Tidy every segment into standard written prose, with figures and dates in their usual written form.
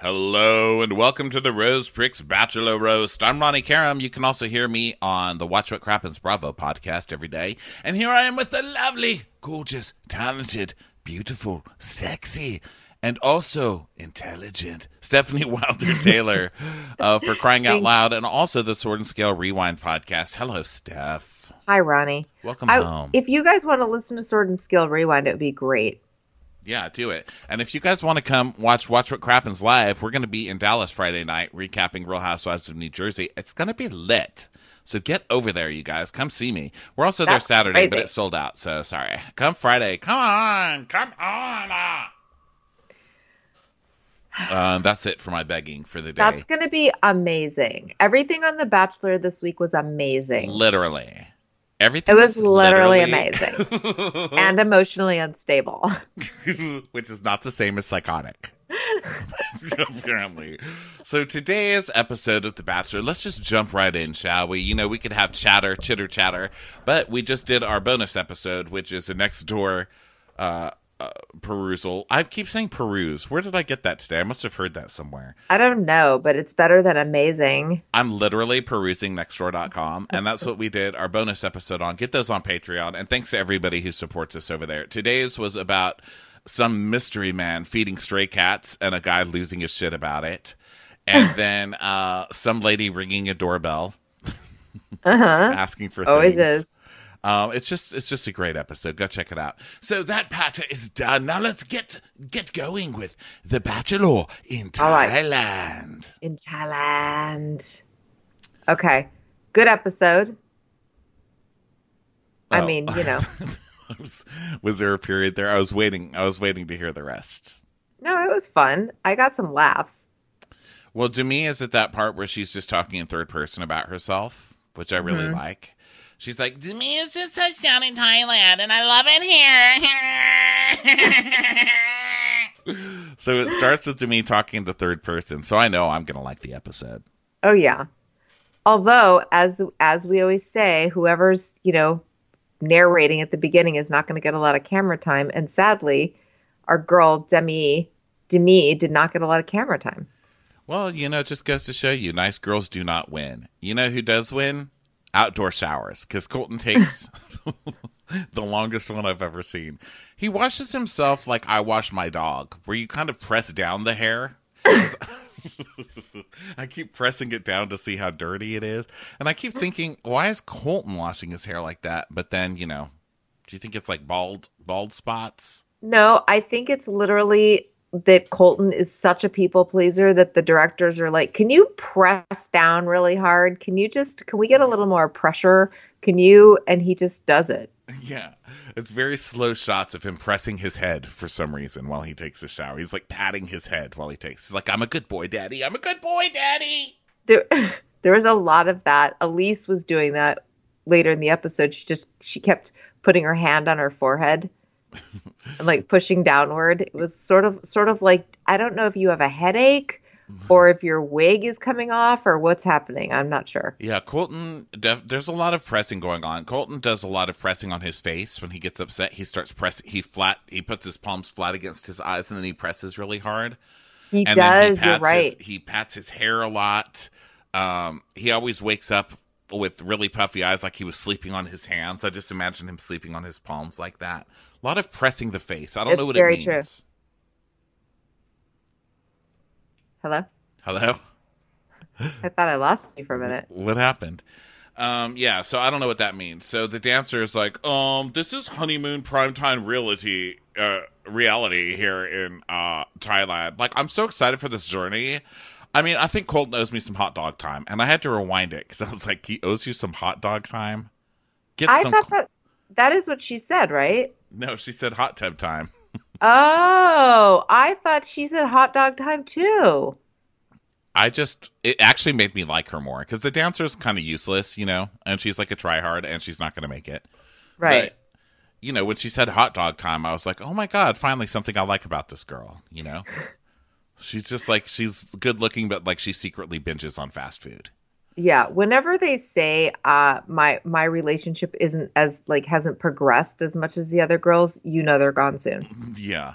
Hello and welcome to the Rose Pricks Bachelor Roast. I'm Ronnie Karam. You can also hear me on the Watch What Crappens Bravo podcast every day. And here I am with the lovely, gorgeous, talented, beautiful, sexy, and also intelligent Stephanie Wilder-Taylor for crying out loud, and also the Sword and Scale Rewind podcast. Hello, Steph. Hi, Ronnie. Welcome home. If you guys want to listen to Sword and Scale Rewind, it would be great. Yeah, do it. And if you guys want to come watch What Crappens live, we're going to be in Dallas Friday night recapping Real Housewives of New Jersey. It's going to be lit. So get over there, you guys. Come see me. We're also there Saturday, but it's sold out. So sorry. Come Friday. Come on. That's it for my begging for the day. That's going to be amazing. Everything on The Bachelor this week was amazing. Literally. Everything. It was literally amazing and emotionally unstable, which is not the same as psychotic, apparently. So today's episode of The Bachelor, let's just jump right in, shall we? You know, we could have chitter chatter, but we just did our bonus episode, which is a NextDoor perusal. I keep saying peruse. Where did I get that today? I must have heard that somewhere. I don't know, but it's better than amazing. I'm literally perusing nextdoor.com, and that's what we did our bonus episode on. Get those on Patreon, and thanks to everybody who supports us over there. Today's was about some mystery man feeding stray cats and a guy losing his shit about it, and then some lady ringing a doorbell asking for things. Always is. It's just a great episode. Go check it out. So that patter is done. Now let's get going with The Bachelor in Thailand. Right. In Thailand. Okay. Good episode. Oh. I mean, you know. Was there a period there? I was waiting to hear the rest. No, it was fun. I got some laughs. Well, to me, is it that part where she's just talking in third person about herself, which I really like. She's like, to me, it's just so sound in Thailand, and I love it here. So it starts with me talking the third person, so I know I'm going to like the episode. Oh, yeah. Although, as we always say, whoever's, you know, narrating at the beginning is not going to get a lot of camera time. And sadly, our girl, Demi did not get a lot of camera time. Well, you know, it just goes to show you, nice girls do not win. You know who does win? Outdoor showers, because Colton takes the longest one I've ever seen. He washes himself like I wash my dog, where you kind of press down the hair. I keep pressing it down to see how dirty it is. And I keep thinking, why is Colton washing his hair like that? But then, you know, do you think it's like bald spots? No, I think it's literally that Colton is such a people pleaser that the directors are like, can you press down really hard? Can we get a little more pressure? And he just does it. Yeah, it's very slow shots of him pressing his head for some reason while he takes a shower. He's like patting his head while he takes. He's like, I'm a good boy, daddy. I'm a good boy, daddy. There was a lot of that. Elise was doing that later in the episode. She kept putting her hand on her forehead and like pushing downward. It was sort of like, I don't know if you have a headache or if your wig is coming off or what's happening. I'm not sure. Yeah, Colton, there's a lot of pressing going on. Colton does a lot of pressing on his face when he gets upset. He starts pressing. He puts his palms flat against his eyes and then he presses really hard. He and does. You're right. He pats his hair a lot. He always wakes up with really puffy eyes like he was sleeping on his hands. I just imagine him sleeping on his palms like that. A lot of pressing the face. I don't know what it means. It's very true. Hello? I thought I lost you for a minute. What happened? Yeah, so I don't know what that means. So the dancer is like, this is honeymoon primetime reality here in Thailand. Like, I'm so excited for this journey. I mean, I think Colton owes me some hot dog time. And I had to rewind it because I was like, he owes you some hot dog time? I thought that is what she said, right? No, she said hot tub time. Oh, I thought she said hot dog time too. It actually made me like her more because the dancer's kind of useless, you know, and she's like a tryhard and she's not going to make it. Right. But, you know, when she said hot dog time, I was like, oh my God, finally something I like about this girl, you know? She's just like, she's good looking, but like she secretly binges on fast food. Yeah. Whenever they say my relationship isn't as like hasn't progressed as much as the other girls, you know they're gone soon. Yeah.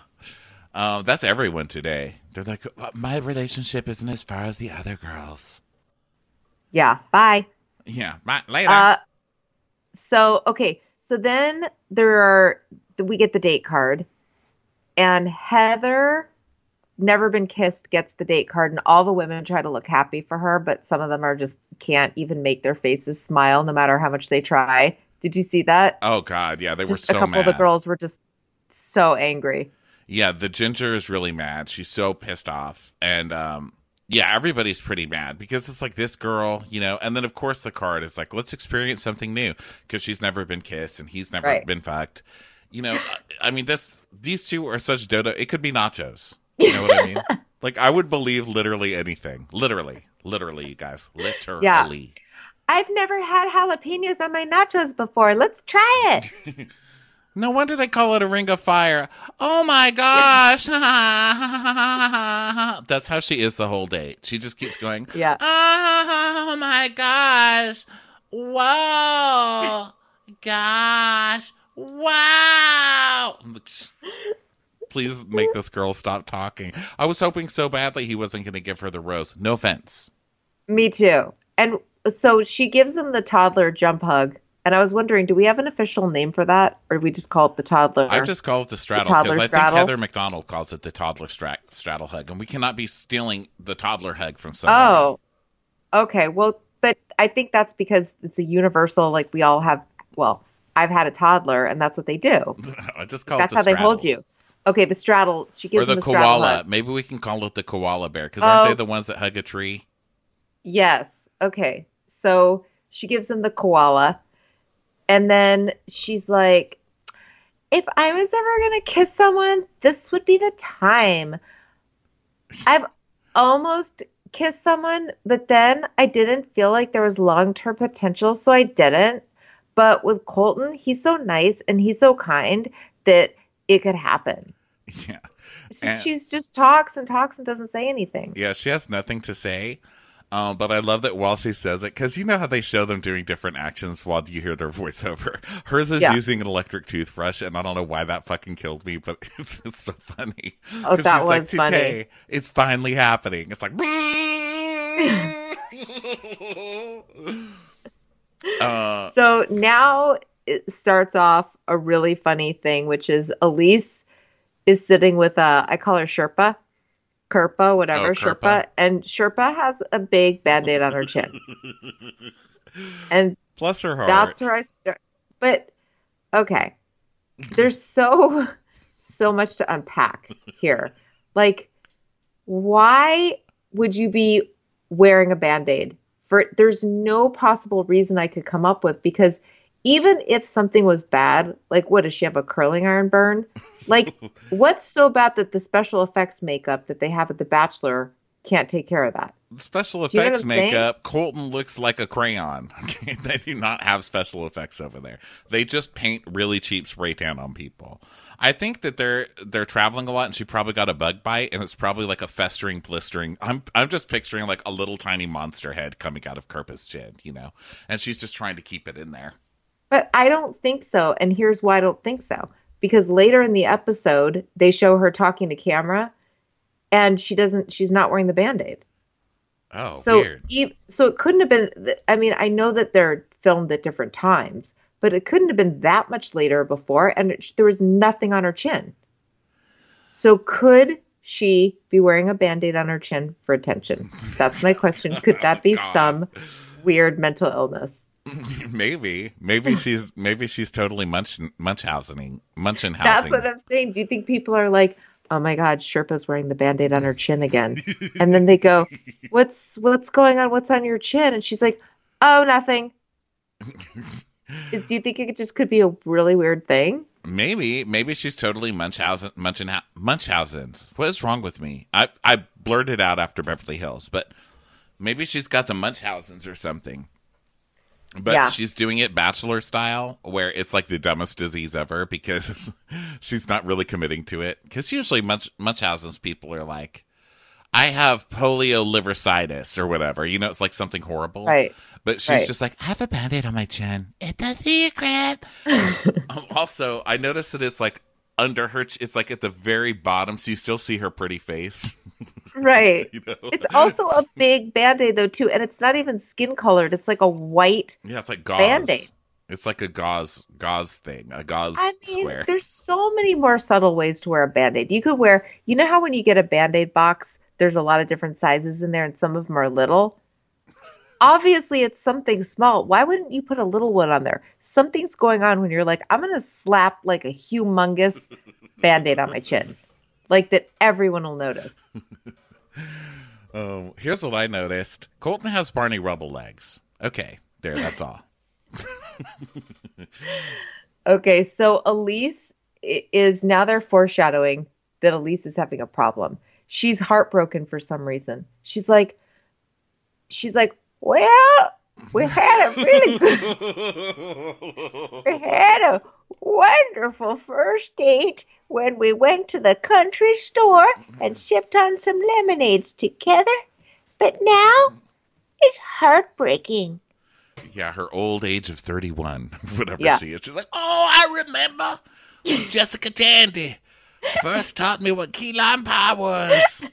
That's everyone today. They're like, my relationship isn't as far as the other girls. Yeah. Bye. Yeah. Bye. Later. Okay. So then we get the date card and Heather, never been kissed, gets the date card, and all the women try to look happy for her, but some of them are just can't even make their faces smile no matter how much they try. Did you see that? Oh God, yeah, they just were so mad. A couple mad. Of the girls were just so angry. Yeah, the ginger is really mad. She's so pissed off, and yeah, everybody's pretty mad because it's like this girl, you know. And then of course the card is like, let's experience something new because she's never been kissed and he's never been fucked. You know, I mean, these two are such dodo. It could be nachos. You know what I mean? Like, I would believe literally anything. Literally, you guys. Literally. Yeah. I've never had jalapenos on my nachos before. Let's try it. No wonder they call it a ring of fire. Oh, my gosh. That's how she is the whole day. She just keeps going, yeah. Oh, my gosh. Whoa. Gosh. Wow. Please make this girl stop talking. I was hoping so badly he wasn't going to give her the rose. No offense. Me too. And so she gives him the toddler jump hug. And I was wondering, do we have an official name for that? Or do we just call it the toddler? I just call it the straddle. Because I think Heather McDonald calls it the toddler straddle hug. And we cannot be stealing the toddler hug from somebody. Oh, okay. Well, but I think that's because it's a universal, like we all have, well, I've had a toddler and that's what they do. I just call it the straddle. That's how they hold you. Okay, the straddle. She gives him a straddle. Or the koala. Hug. Maybe we can call it the koala bear because aren't they the ones that hug a tree? Yes. Okay. So she gives him the koala, and then she's like, "If I was ever gonna kiss someone, this would be the time. I've almost kissed someone, but then I didn't feel like there was long-term potential, so I didn't. But with Colton, he's so nice and he's so kind that." It could happen. Yeah. She's just talks and doesn't say anything. Yeah, she has nothing to say. But I love that while she says it, because you know how they show them doing different actions while you hear their voiceover. Hers is using an electric toothbrush, and I don't know why that fucking killed me, but it's so funny. Oh, that was like, funny. Today, it's finally happening. It's like... So now... It starts off a really funny thing, which is Elise is sitting with I call her Kirpa, whatever, Kirpa. And Kirpa has a big Band-Aid on her chin. And plus her heart. That's where I start. But, okay. There's so much to unpack here. Like, why would you be wearing a Band-Aid? There's no possible reason I could come up with because... even if something was bad, like what, does she have a curling iron burn? Like, what's so bad that the special effects makeup that they have at The Bachelor can't take care of that? Special effects makeup, saying? Colton looks like a crayon. Okay, they do not have special effects over there. They just paint really cheap spray tan on people. I think that they're traveling a lot, and she probably got a bug bite, and it's probably like a festering, blistering. I'm just picturing like a little tiny monster head coming out of Kirpa's chin, you know, and she's just trying to keep it in there. But I don't think so, and here's why I don't think so. Because later in the episode, they show her talking to camera, and she's not wearing the Band-Aid. Oh, so weird. So it couldn't have been, I mean, I know that they're filmed at different times, but it couldn't have been that much later before, and there was nothing on her chin. So could she be wearing a Band-Aid on her chin for attention? That's my question. Could that be some weird mental illness? Maybe she's totally Munchausen-ing. That's what I'm saying. Do you think people are like, oh my God, Sherpa's wearing the Band-Aid on her chin again? And then they go, what's going on? What's on your chin? And she's like, oh, nothing. Do you think it just could be a really weird thing? Maybe she's totally Munchausen's. What is wrong with me? I blurted out after Beverly Hills, but maybe she's got the Munchausen's or something. But yeah, she's doing it Bachelor style, where it's like the dumbest disease ever because she's not really committing to it. Because usually Munchausen's people are like, I have polioliveritis or whatever. You know, it's like something horrible. Right. But she's just like, I have a Band-Aid on my chin. It's a secret. Also, I noticed that it's like under her, it's like at the very bottom. So you still see her pretty face. Right. You know? It's also a big Band-Aid, though, too. And it's not even skin colored. It's like a white it's like gauze. Band-Aid. It's like a gauze thing, a gauze square. There's so many more subtle ways to wear a Band-Aid. You could wear, you know how when you get a Band-Aid box, there's a lot of different sizes in there and some of them are little? Obviously, it's something small. Why wouldn't you put a little one on there? Something's going on when you're like, I'm going to slap like a humongous Band-Aid on my chin. Like that everyone will notice. Here's what I noticed. Colton has Barney Rubble legs. Okay, there, that's all. Okay, so Elise is, now they're foreshadowing that Elise is having a problem. She's heartbroken for some reason. She's like, well, we had a really good, we had a wonderful first date when we went to the country store and sipped on some lemonades together, but now it's heartbreaking. Yeah, her old age of 31, whatever she is. She's like, oh, I remember when Jessica Tandy first taught me what key lime pie was.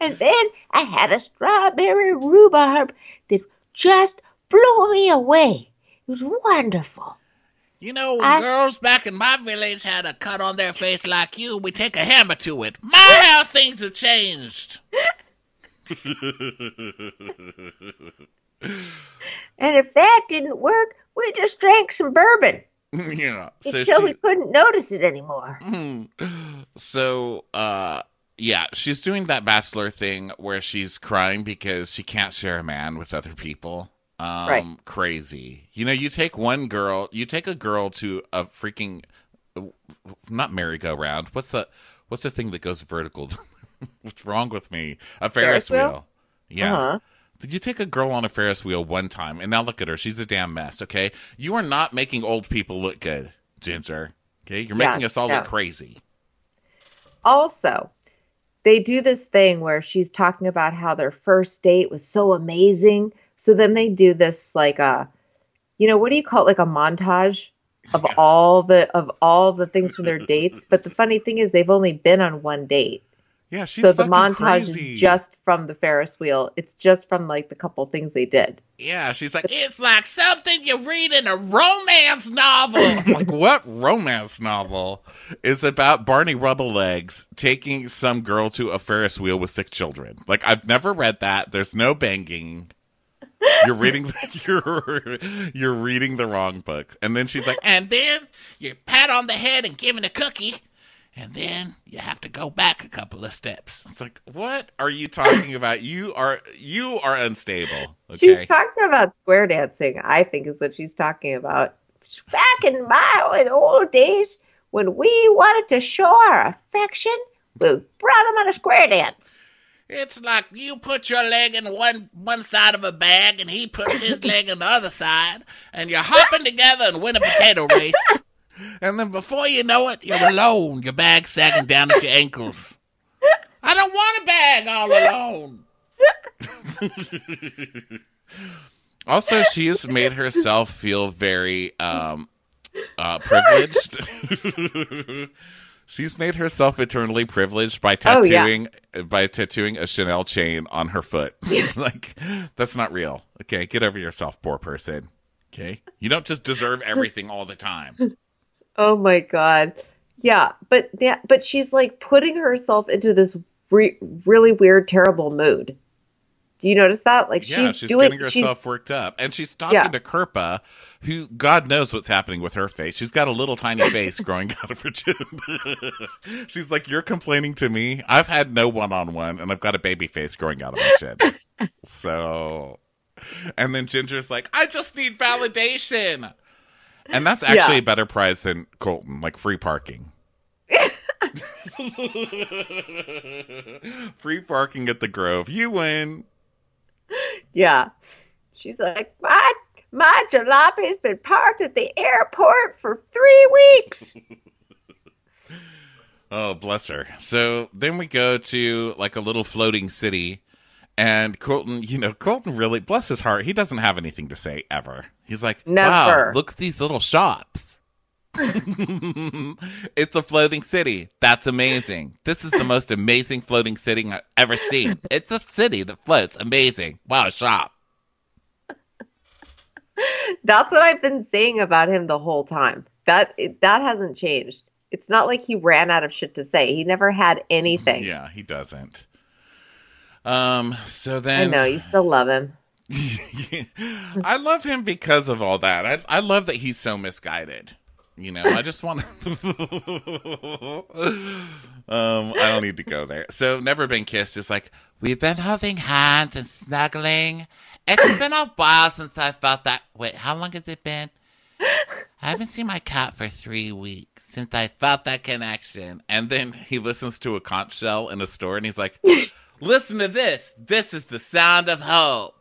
And then I had a strawberry rhubarb that just blew me away. It was wonderful. You know, when girls back in my village had a cut on their face like you, we take a hammer to it. My, how things have changed. And if that didn't work, we just drank some bourbon. Yeah. Until we couldn't notice it anymore. So, yeah, she's doing that Bachelor thing where she's crying because she can't share a man with other people. Right. Crazy. You know, you take a girl to a freaking, not merry-go-round. What's the thing that goes vertical? What's wrong with me? A Ferris wheel? Yeah. Uh-huh. You take a girl on a Ferris wheel one time, and now look at her. She's a damn mess, okay? You are not making old people look good, Ginger. Okay? You're making us all look crazy. Also, they do this thing where she's talking about how their first date was so amazing. So then they do this like a, you know, what do you call it? Like a montage of all the things from their dates. But the funny thing is they've only been on one date. Yeah, she's so the montage crazy. Is just from the Ferris wheel. It's just from like the couple things they did. Yeah, she's like, it's like something you read in a romance novel. I'm like, what romance novel is about Barney Rubble legs taking some girl to a Ferris wheel with sick children? Like, I've never read that. There's no banging. You're reading the wrong book. And then she's like, and then you're pat on the head and given a cookie. and then you have to go back a couple of steps. It's like, what are you talking about? You are unstable. Okay? She's talking about square dancing, I think is what she's talking about. Back in my old days, when we wanted to show our affection, we brought them on a square dance. It's like you put your leg in one side of a bag, and he puts his leg in the other side, and you're hopping together and win a potato race. And then before you know it, you're alone, your bag sagging down at your ankles. I don't want a bag all alone. Also, she has made herself feel very privileged. She's made herself eternally privileged by tattooing a Chanel chain on her foot. It's like, that's not real. Okay, get over yourself, poor person. Okay? You don't just deserve everything all the time. Oh my God. Yeah, but she's like putting herself into this really weird, terrible mood. Do you notice that? Like, yeah, she's getting herself worked up. And she's talking to Kirpa, who God knows what's happening with her face. She's got a little tiny face growing out of her chin. She's like, you're complaining to me? I've had no one-on-one, and I've got a baby face growing out of my chin. So, and then Ginger's like, I just need validation. And that's actually a better prize than Colton, like free parking. Free parking at the Grove. You win. Yeah. She's like, my jalopy's been parked at the airport for 3 weeks. Oh, bless her. So then we go to like a little floating city, and Colton really, bless his heart, he doesn't have anything to say ever. He's like, never. Wow, look at these little shops. It's a floating city. That's amazing. This is the most amazing floating city I've ever seen. It's a city that floats. Amazing. Wow, shop. That's what I've been saying about him the whole time. That hasn't changed. It's not like he ran out of shit to say. He never had anything. Yeah, he doesn't. So then I know you still love him. I love him because of all that. I love that he's so misguided. You know, I just want to... I don't need to go there. So, Never Been Kissed is like, we've been holding hands and snuggling. It's been a while since I felt that... Wait, how long has it been? I haven't seen my cat for 3 weeks since I felt that connection. And then he listens to a conch shell in a store, and he's like, listen to this. This is the sound of hope.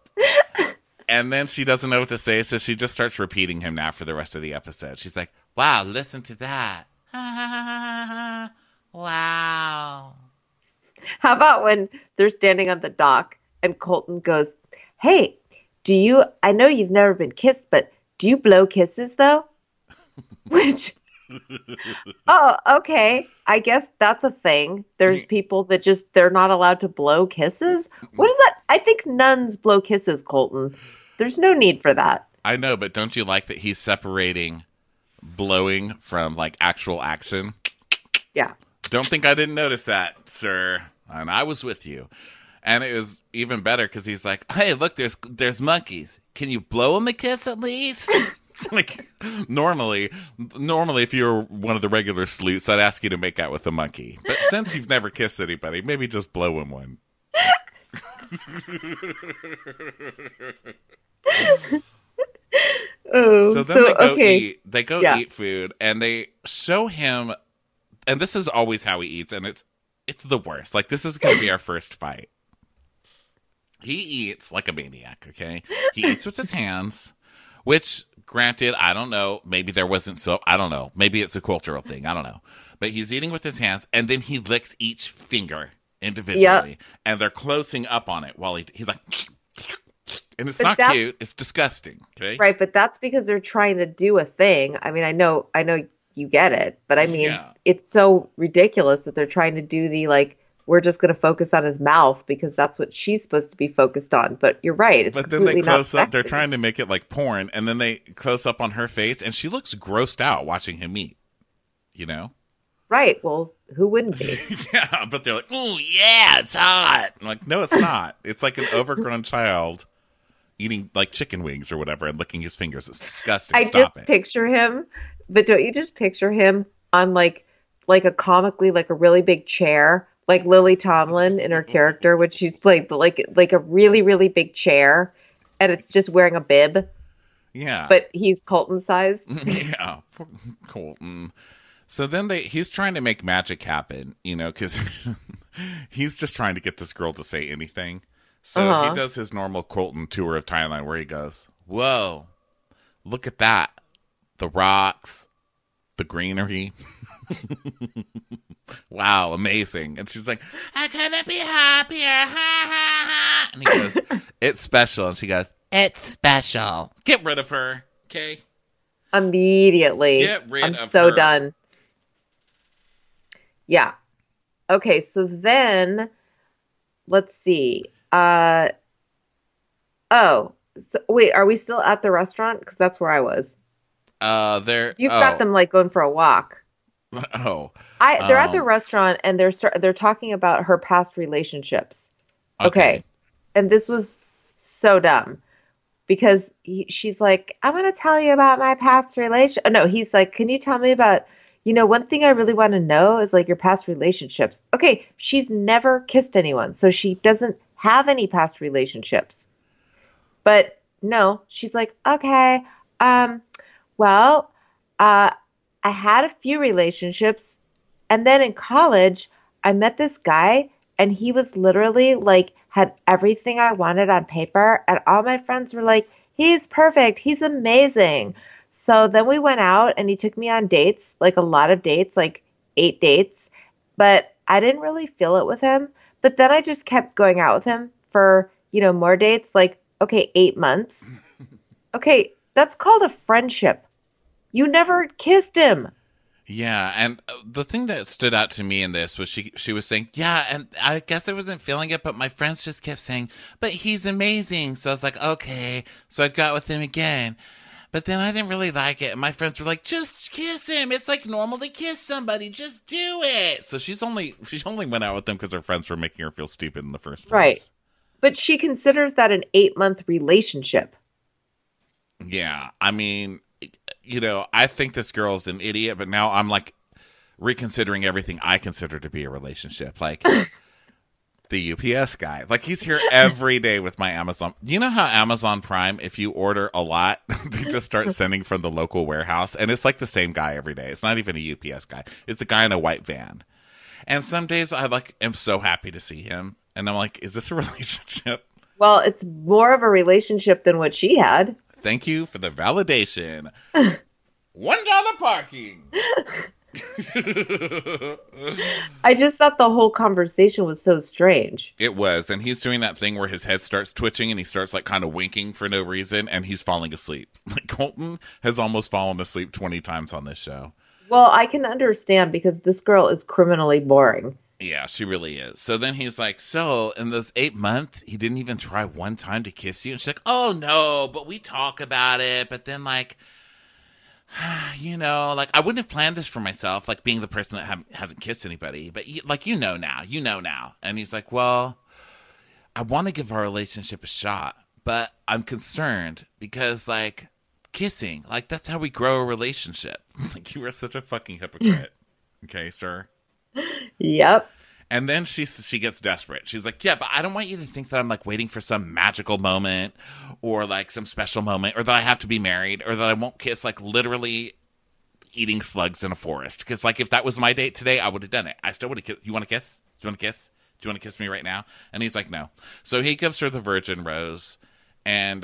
And then she doesn't know what to say, so she just starts repeating him now for the rest of the episode. She's like, wow, listen to that. Wow. How about when they're standing on the dock and Colton goes, hey, I know you've never been kissed, but do you blow kisses though? Which, oh, okay. I guess that's a thing. There's people that just, they're not allowed to blow kisses. What is that? I think nuns blow kisses, Colton. There's no need for that. I know, but don't you like that he's separating blowing from like actual action? Yeah. Don't think I didn't notice that, sir. And I was with you. And it was even better because he's like, hey, look, there's monkeys. Can you blow them a kiss at least? Like, normally if you're one of the regular sleuths, I'd ask you to make out with a monkey. But since you've never kissed anybody, maybe just blow him one. Oh, so then they go eat food, and they show him, and this is always how he eats, and it's the worst. Like, this is going to be our first fight. He eats like a maniac, okay? He eats with his hands, which, granted, I don't know, maybe there wasn't soap, I don't know. Maybe it's a cultural thing, I don't know. But he's eating with his hands, and then he licks each finger individually, and they're closing up on it while he's like... And it's not cute. It's disgusting. Okay? Right, but that's because they're trying to do a thing. I mean, I know you get it, but I mean, it's so ridiculous that they're trying to do the, like, we're just going to focus on his mouth because that's what she's supposed to be focused on. But you're right. It's completely not sexy. They're trying to make it like porn, and then they close up on her face, and she looks grossed out watching him eat, you know? Right. Well, who wouldn't be? Yeah, but they're like, oh, yeah, it's hot. I'm like, no, it's not. It's like an overgrown child eating like chicken wings or whatever and licking his fingers. It's disgusting. I just picture him, but don't you just picture him on like like a comically, like a really big chair, like Lily Tomlin in her character, which she's played like a really, really big chair, and it's just wearing a bib. Yeah. But he's Colton sized. Yeah. Colton. So then he's trying to make magic happen, you know, because he's just trying to get this girl to say anything. So he does his normal Colton tour of Thailand where he goes, whoa, look at that. The rocks, the greenery. Wow, amazing. And she's like, I couldn't be happier. Ha, ha, ha. And he goes, it's special. And she goes, it's special. Get rid of her. Okay. Immediately. Get rid of her. I'm so done. Yeah. Okay. So then let's see. So wait, are we still at the restaurant? Because that's where I was. You've got them like going for a walk. Oh. They're at the restaurant and they're talking about her past relationships. Okay. And this was so dumb. Because she's like, I'm going to tell you about my past relationship. No, he's like, can you tell me about, you know, one thing I really want to know is like your past relationships. Okay, she's never kissed anyone, so she doesn't have any past relationships. But no, she's like, okay, I had a few relationships. And then in college, I met this guy and he was literally like, had everything I wanted on paper, and all my friends were like, he's perfect, he's amazing. So then we went out, and he took me on dates, like a lot of dates, like 8 dates, but I didn't really feel it with him. But then I just kept going out with him for, you know, more dates, like, okay, 8 months. Okay, that's called a friendship. You never kissed him. Yeah, and the thing that stood out to me in this was she was saying, yeah, and I guess I wasn't feeling it, but my friends just kept saying, but he's amazing. So I was like, okay. So I got with him again. But then I didn't really like it. And my friends were like, just kiss him. It's like normal to kiss somebody. Just do it. So she only went out with them because her friends were making her feel stupid in the first place. Right. But she considers that an 8-month relationship. Yeah, I mean, you know, I think this girl's an idiot, but now I'm like reconsidering everything I consider to be a relationship. Like the UPS guy, like he's here every day with my Amazon. You know how Amazon Prime, if you order a lot, they just start sending from the local warehouse, and it's like the same guy every day. It's not even a UPS guy. It's a guy in a white van. And some days I like am so happy to see him, and I'm like, is this a relationship? Well, it's more of a relationship than what she had. Thank you for the validation. $1 parking. I just thought the whole conversation was so strange. It was. And he's doing that thing where his head starts twitching and he starts like kind of winking for no reason. And he's falling asleep. Like Colton has almost fallen asleep 20 times on this show. Well, I can understand because this girl is criminally boring. Yeah, she really is. So then he's like, so in those 8 months, he didn't even try one time to kiss you? And she's like, oh, no, but we talk about it. But then, like, you know, like, I wouldn't have planned this for myself, like, being the person that hasn't kissed anybody. But, like, you know now. And he's like, well, I want to give our relationship a shot, but I'm concerned because, like, kissing, like, that's how we grow a relationship. Like, you are such a fucking hypocrite. Okay, sir? Yep. And then she gets desperate. She's like, yeah, but I don't want you to think that I'm like waiting for some magical moment or like some special moment or that I have to be married or that I won't kiss, like literally eating slugs in a forest. Because like if that was my date today, I would have done it. I still would have kissed. You want to kiss? Do you want to kiss? Do you want to kiss me right now? And he's like, no. So he gives her the virgin rose. And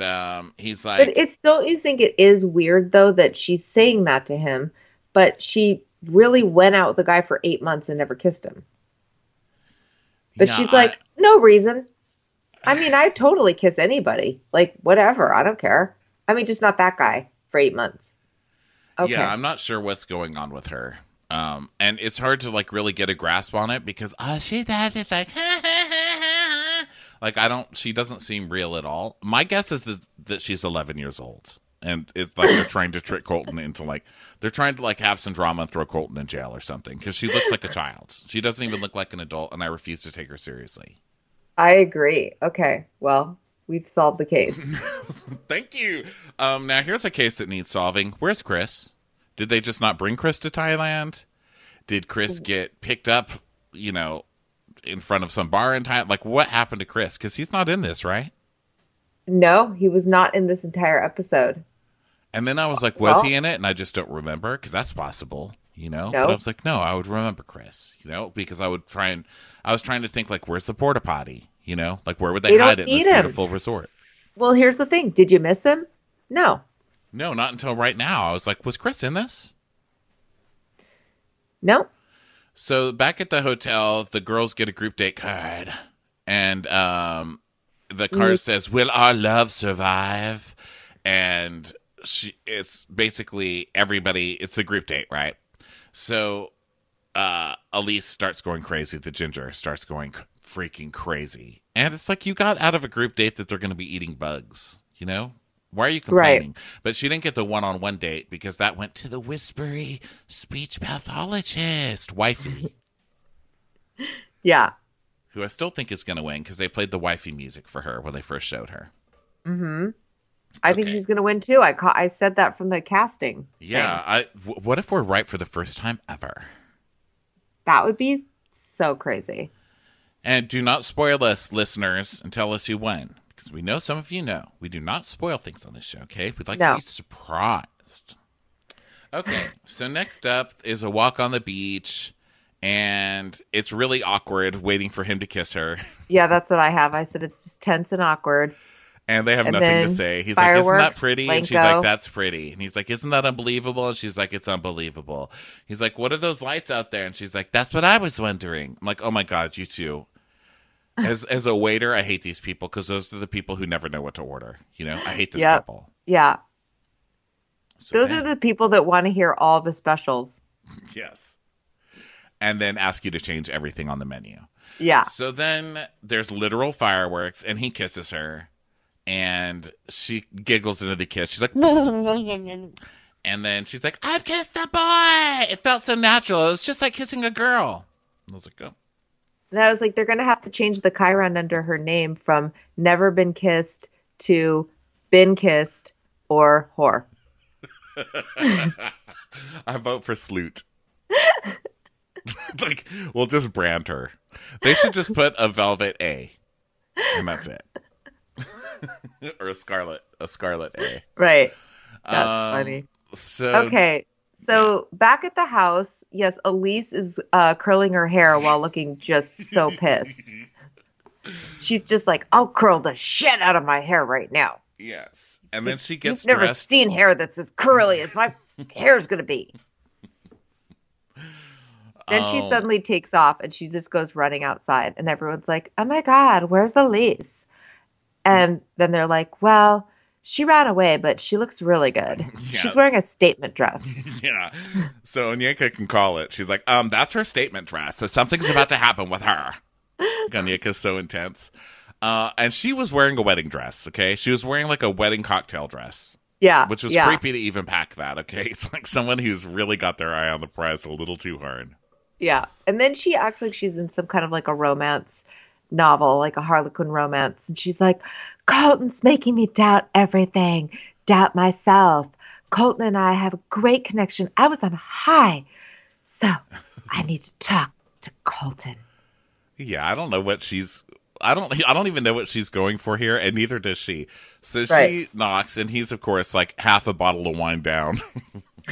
he's like. But don't you think it is weird though that she's saying that to him, but she really went out with the guy for 8 months and never kissed him. But yeah, she's like, no reason. I mean, I totally kiss anybody. Like, whatever. I don't care. I mean, just not that guy for 8 months. Okay. Yeah, I'm not sure what's going on with her. And it's hard to, like, really get a grasp on it because all she does is like, ha, ha, ha, ha. Like, she doesn't seem real at all. My guess is that she's 11 years old. And it's like they're trying to trick Colton into like, they're trying to like have some drama and throw Colton in jail or something. Because she looks like a child. She doesn't even look like an adult. And I refuse to take her seriously. I agree. Okay. Well, we've solved the case. Thank you. Now here's a case that needs solving. Where's Chris? Did they just not bring Chris to Thailand? Did Chris get picked up, you know, in front of some bar in time? Like, what happened to Chris? Because he's not in this, right? No, he was not in this entire episode. And then I was like, was he in it? And I just don't remember, because that's possible, you know? No. But I was like, no, I would remember Chris, you know? Because I would try and, I was trying to think, like, where's the porta potty? You know? Like, where would they hide it in this beautiful resort? Well, here's the thing. Did you miss him? No. No, not until right now. I was like, was Chris in this? No. So back at the hotel, the girls get a group date card. And the card says, will our love survive? And it's basically everybody. It's a group date, right? So Elise starts going crazy. The ginger starts going freaking crazy. And it's like, you got out of a group date that they're going to be eating bugs, you know? Why are you complaining? Right. But she didn't get the one-on-one date because that went to the whispery speech pathologist, Wifey. Yeah. Who I still think is going to win because they played the Wifey music for her when they first showed her. Mm-hmm. I think she's going to win, too. I said that from the casting. Yeah. What if we're right for the first time ever? That would be so crazy. And do not spoil us, listeners, and tell us who won. Because we know some of you know. We do not spoil things on this show, okay? We'd like to be surprised. Okay, so next up is a walk on the beach, and it's really awkward waiting for him to kiss her. Yeah, that's what I have. I said it's just tense and awkward. And they have nothing to say. He's like, isn't that pretty? And she's like, that's pretty. And he's like, isn't that unbelievable? And she's like, it's unbelievable. He's like, what are those lights out there? And she's like, that's what I was wondering. I'm like, oh my God, you two. As a waiter, I hate these people because those are the people who never know what to order. You know, I hate this couple. Yeah. So those are the people that want to hear all the specials. Yes. And then ask you to change everything on the menu. Yeah. So then there's literal fireworks and he kisses her and she giggles into the kiss. She's like, and then she's like, I've kissed a boy. It felt so natural. It was just like kissing a girl. And I was like, oh. And I was like, they're going to have to change the chyron under her name from never been kissed to been kissed or whore. I vote for sleut. Like, we'll just brand her. They should just put a velvet A. And that's it. Or a scarlet A. Right. That's funny. So okay. So back at the house, yes, Elise is curling her hair while looking just so pissed. She's just like, I'll curl the shit out of my hair right now. Yes. And then she gets dressed. You've never seen hair that's as curly as my hair's going to be. Then she suddenly takes off and she just goes running outside. And everyone's like, oh my God, where's Elise? And then they're like, well... she ran away, but she looks really good. Yeah. She's wearing a statement dress. Yeah. So Onyeka can call it. She's like, that's her statement dress. So something's about to happen with her. Onyeka's so intense. And she was wearing a wedding dress, okay? She was wearing like a wedding cocktail dress. Yeah. Which was creepy to even pack that, okay? It's like someone who's really got their eye on the prize a little too hard. Yeah. And then she acts like she's in some kind of like a romance novel, like a Harlequin romance, and she's like, Colton's making me doubt everything, doubt myself. Colton and I have a great connection. I was on a high, so I need to talk to Colton. Yeah, I don't know what she's I don't even know what she's going for here, and neither does she. So she knocks, and he's of course like half a bottle of wine down.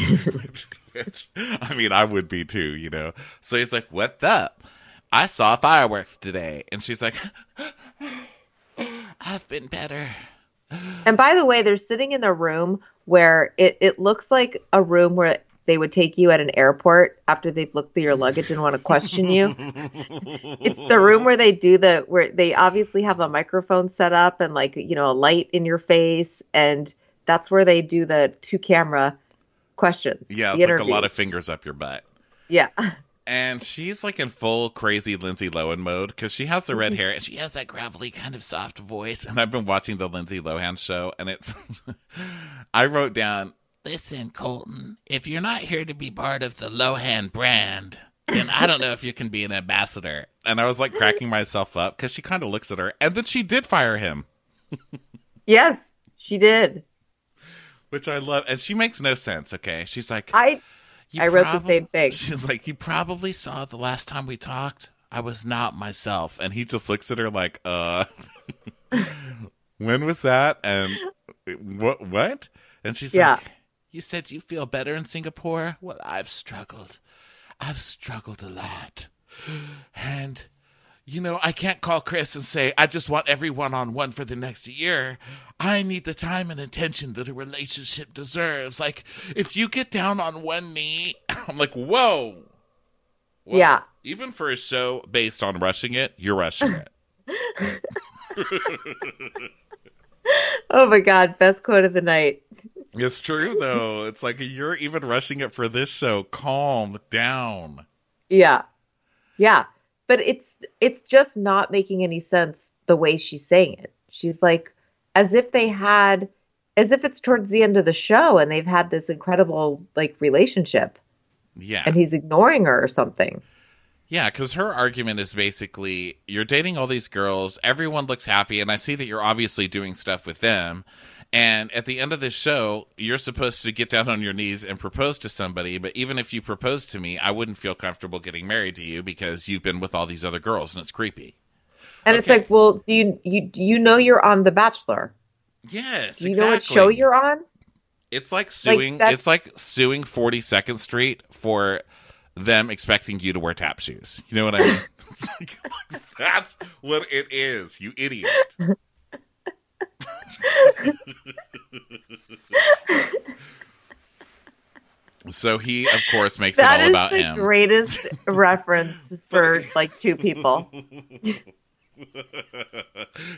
which I mean, I would be too, you know. So he's like, what's up? I saw fireworks today. And she's like, I've been better. And by the way, they're sitting in a room where it looks like a room where they would take you at an airport after they've looked through your luggage and want to question you. It's the room where they do where they obviously have a microphone set up and like, you know, a light in your face. And that's where they do the two camera questions. Yeah. It's like a lot of fingers up your butt. Yeah. And she's like in full crazy Lindsay Lohan mode because she has the red hair and she has that gravelly kind of soft voice. And I've been watching the Lindsay Lohan show and it's, I wrote down, listen, Colton, if you're not here to be part of the Lohan brand, then I don't know if you can be an ambassador. And I was like cracking myself up because she kind of looks at her and then she did fire him. Yes, she did. Which I love. And she makes no sense. Okay. She's like, I wrote the same thing. She's like, you probably saw the last time we talked, I was not myself. And he just looks at her like, when was that? And what? And she's like, you said you feel better in Singapore? Well, I've struggled. I've struggled a lot. And, you know, I can't call Chris and say, I just want every one-on-one for the next year. I need the time and attention that a relationship deserves. Like, if you get down on one knee, I'm like, whoa. Well, yeah. Even for a show based on rushing it, you're rushing it. Oh, my God. Best quote of the night. It's true, though. It's like you're even rushing it for this show. Calm down. Yeah. Yeah. But it's just not making any sense the way she's saying it. She's like, as if it's towards the end of the show and they've had this incredible, like, relationship. Yeah. And he's ignoring her or something. Yeah, because her argument is basically, you're dating all these girls, everyone looks happy, and I see that you're obviously doing stuff with them, and at the end of this show, you're supposed to get down on your knees and propose to somebody, but even if you proposed to me, I wouldn't feel comfortable getting married to you because you've been with all these other girls, and it's creepy. And okay. It's like, well, do you know you're on The Bachelor? Yes, do you know what show you're on? It's like suing. Like, it's like suing 42nd Street for them expecting you to wear tap shoes. You know what I mean? It's like, that's what it is, you idiot. So he, of course, makes that it all about him. That is the greatest reference for, like, two people.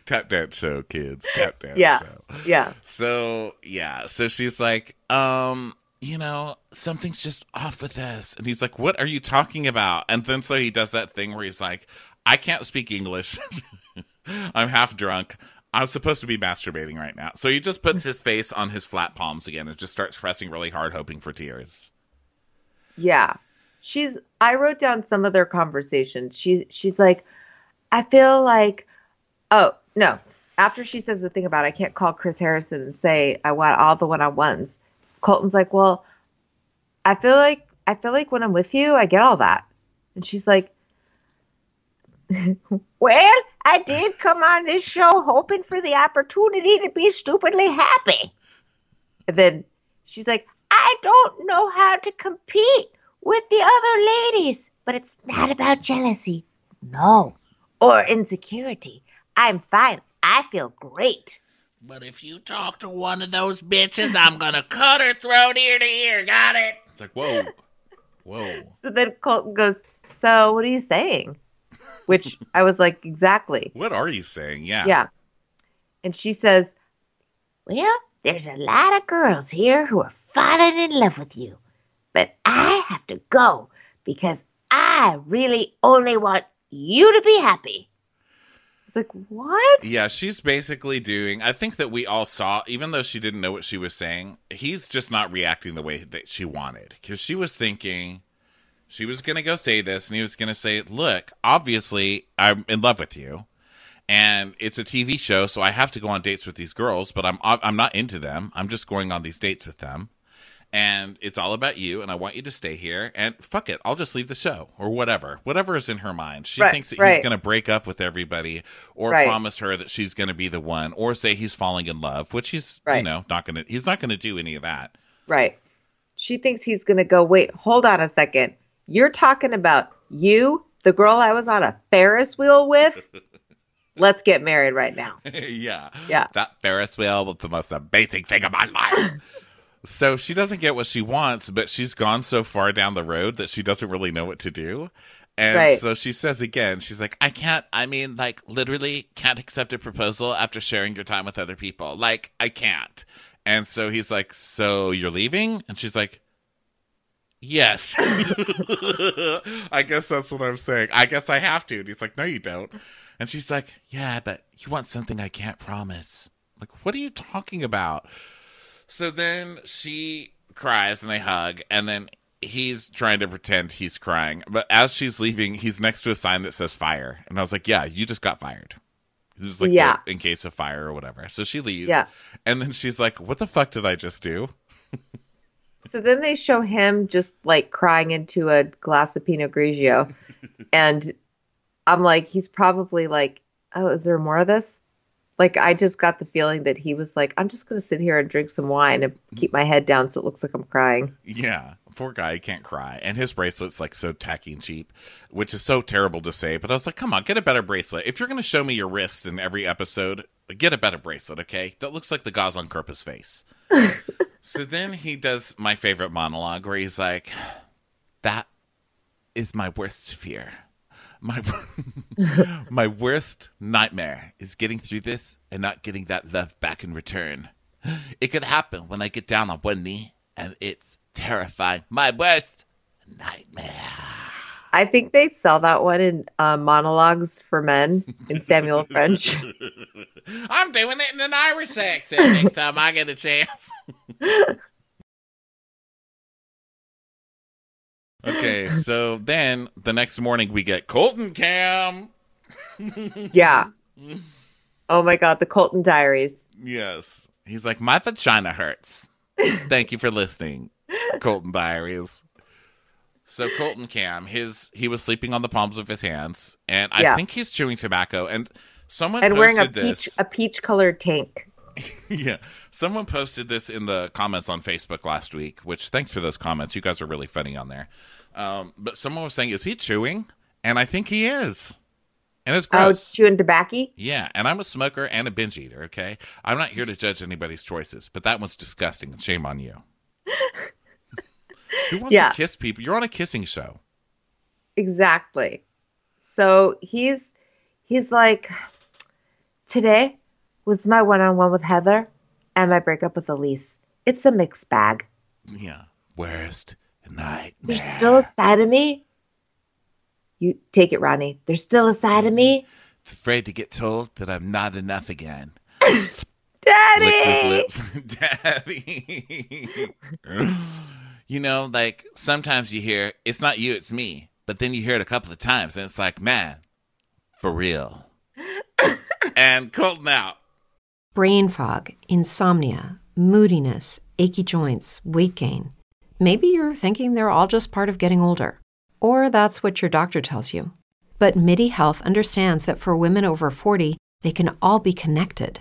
Tap dance show, kids. Tap dance show. Yeah. So, yeah. So she's like, you know, something's just off with us. And he's like, what are you talking about? And then so he does that thing where he's like, I can't speak English. I'm half drunk. I'm supposed to be masturbating right now. So he just puts his face on his flat palms again and just starts pressing really hard, hoping for tears. Yeah. I wrote down some of their conversation. She's like, I feel like, oh, no. After she says the thing about, I can't call Chris Harrison and say, I want all the one-on-ones. Colton's like, well, I feel like when I'm with you, I get all that. And she's like, well, I did come on this show hoping for the opportunity to be stupidly happy. And then she's like, I don't know how to compete with the other ladies, but it's not about jealousy. No. Or insecurity. I'm fine. I feel great. But if you talk to one of those bitches, I'm going to cut her throat ear to ear. Got it? It's like, whoa. Whoa. So then Colton goes, so what are you saying? Which I was like, exactly. What are you saying? Yeah. Yeah. And she says, well, there's a lot of girls here who are falling in love with you. But I have to go because I really only want you to be happy. It's like, what? Yeah, she's basically doing, I think that we all saw, even though she didn't know what she was saying, he's just not reacting the way that she wanted. Because she was thinking, she was going to go say this, and he was going to say, look, obviously, I'm in love with you, and it's a TV show, so I have to go on dates with these girls, but I'm not into them. I'm just going on these dates with them, and it's all about you, and I want you to stay here, and fuck it, I'll just leave the show, or whatever. Whatever is in her mind. She thinks that he's going to break up with everybody, or promise her that she's going to be the one, or say he's falling in love, which he's, you know, he's not going to do any of that. Right. She thinks he's going to go, wait, hold on a second. You're talking about you, the girl I was on a Ferris wheel with? Let's get married right now. Yeah. Yeah. That Ferris wheel was the most amazing thing of my life. So she doesn't get what she wants, but she's gone so far down the road that she doesn't really know what to do. And so she says again, she's like, I literally can't accept a proposal after sharing your time with other people. Like, I can't. And so he's like, so you're leaving? And she's like, yes. I guess that's what I'm saying. I guess I have to. And he's like, no, you don't. And she's like, yeah, but you want something I can't promise. Like, what are you talking about? So then she cries and they hug, and then he's trying to pretend he's crying. But as she's leaving, he's next to a sign that says fire. And I was like, yeah, you just got fired. It was like, in case of fire or whatever. So she leaves. Yeah. And then she's like, what the fuck did I just do? So then they show him just like crying into a glass of Pinot Grigio. And I'm like, he's probably like, oh, is there more of this? Like, I just got the feeling that he was like, I'm just going to sit here and drink some wine and keep my head down so it looks like I'm crying. Yeah. Poor guy. He can't cry. And his bracelet's like so tacky and cheap, which is so terrible to say. But I was like, come on, get a better bracelet. If you're going to show me your wrists in every episode, get a better bracelet, okay? That looks like the gauze on Kirpa's face. So then he does my favorite monologue where he's like, that is my worst fear. My worst nightmare is getting through this and not getting that love back in return. It could happen when I get down on one knee, and it's terrifying. My worst nightmare. I think they sell that one in monologues for men in Samuel French. I'm doing it in an Irish accent next time I get a chance. Okay, so then the next morning we get Colton Cam. Yeah. Oh my God, the Colton Diaries. Yes. He's like, my vagina hurts. Thank you for listening, Colton Diaries. So Colton Cam, he was sleeping on the palms of his hands, and I think he's chewing tobacco. And someone and wearing a peach colored tank. Yeah. Someone posted this in the comments on Facebook last week, which thanks for those comments. You guys are really funny on there. But someone was saying, is he chewing? And I think he is. And it's gross. Oh, chewing tobacco? Yeah. And I'm a smoker and a binge eater, okay? I'm not here to judge anybody's choices, but that one's disgusting and shame on you. Who wants to kiss people? You're on a kissing show. Exactly. So he's like, today was my one-on-one with Heather and my breakup with Elise. It's a mixed bag. Yeah. Worst nightmare. There's still a side of me. You take it, Ronnie. There's still a side of me. It's afraid to get told that I'm not enough again. Daddy! Licks his lips. Daddy! You know, like, sometimes you hear, it's not you, it's me. But then you hear it a couple of times, and it's like, man, for real. And Colton out. Brain fog, insomnia, moodiness, achy joints, weight gain. Maybe you're thinking they're all just part of getting older. Or that's what your doctor tells you. But Midi Health understands that for women over 40, they can all be connected.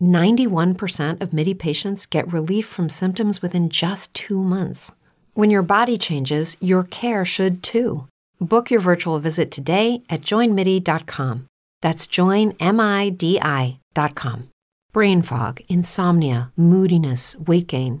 91% of Midi patients get relief from symptoms within just 2 months. When your body changes, your care should too. Book your virtual visit today at joinmidi.com. That's joinmidi.com. Brain fog, insomnia, moodiness, weight gain.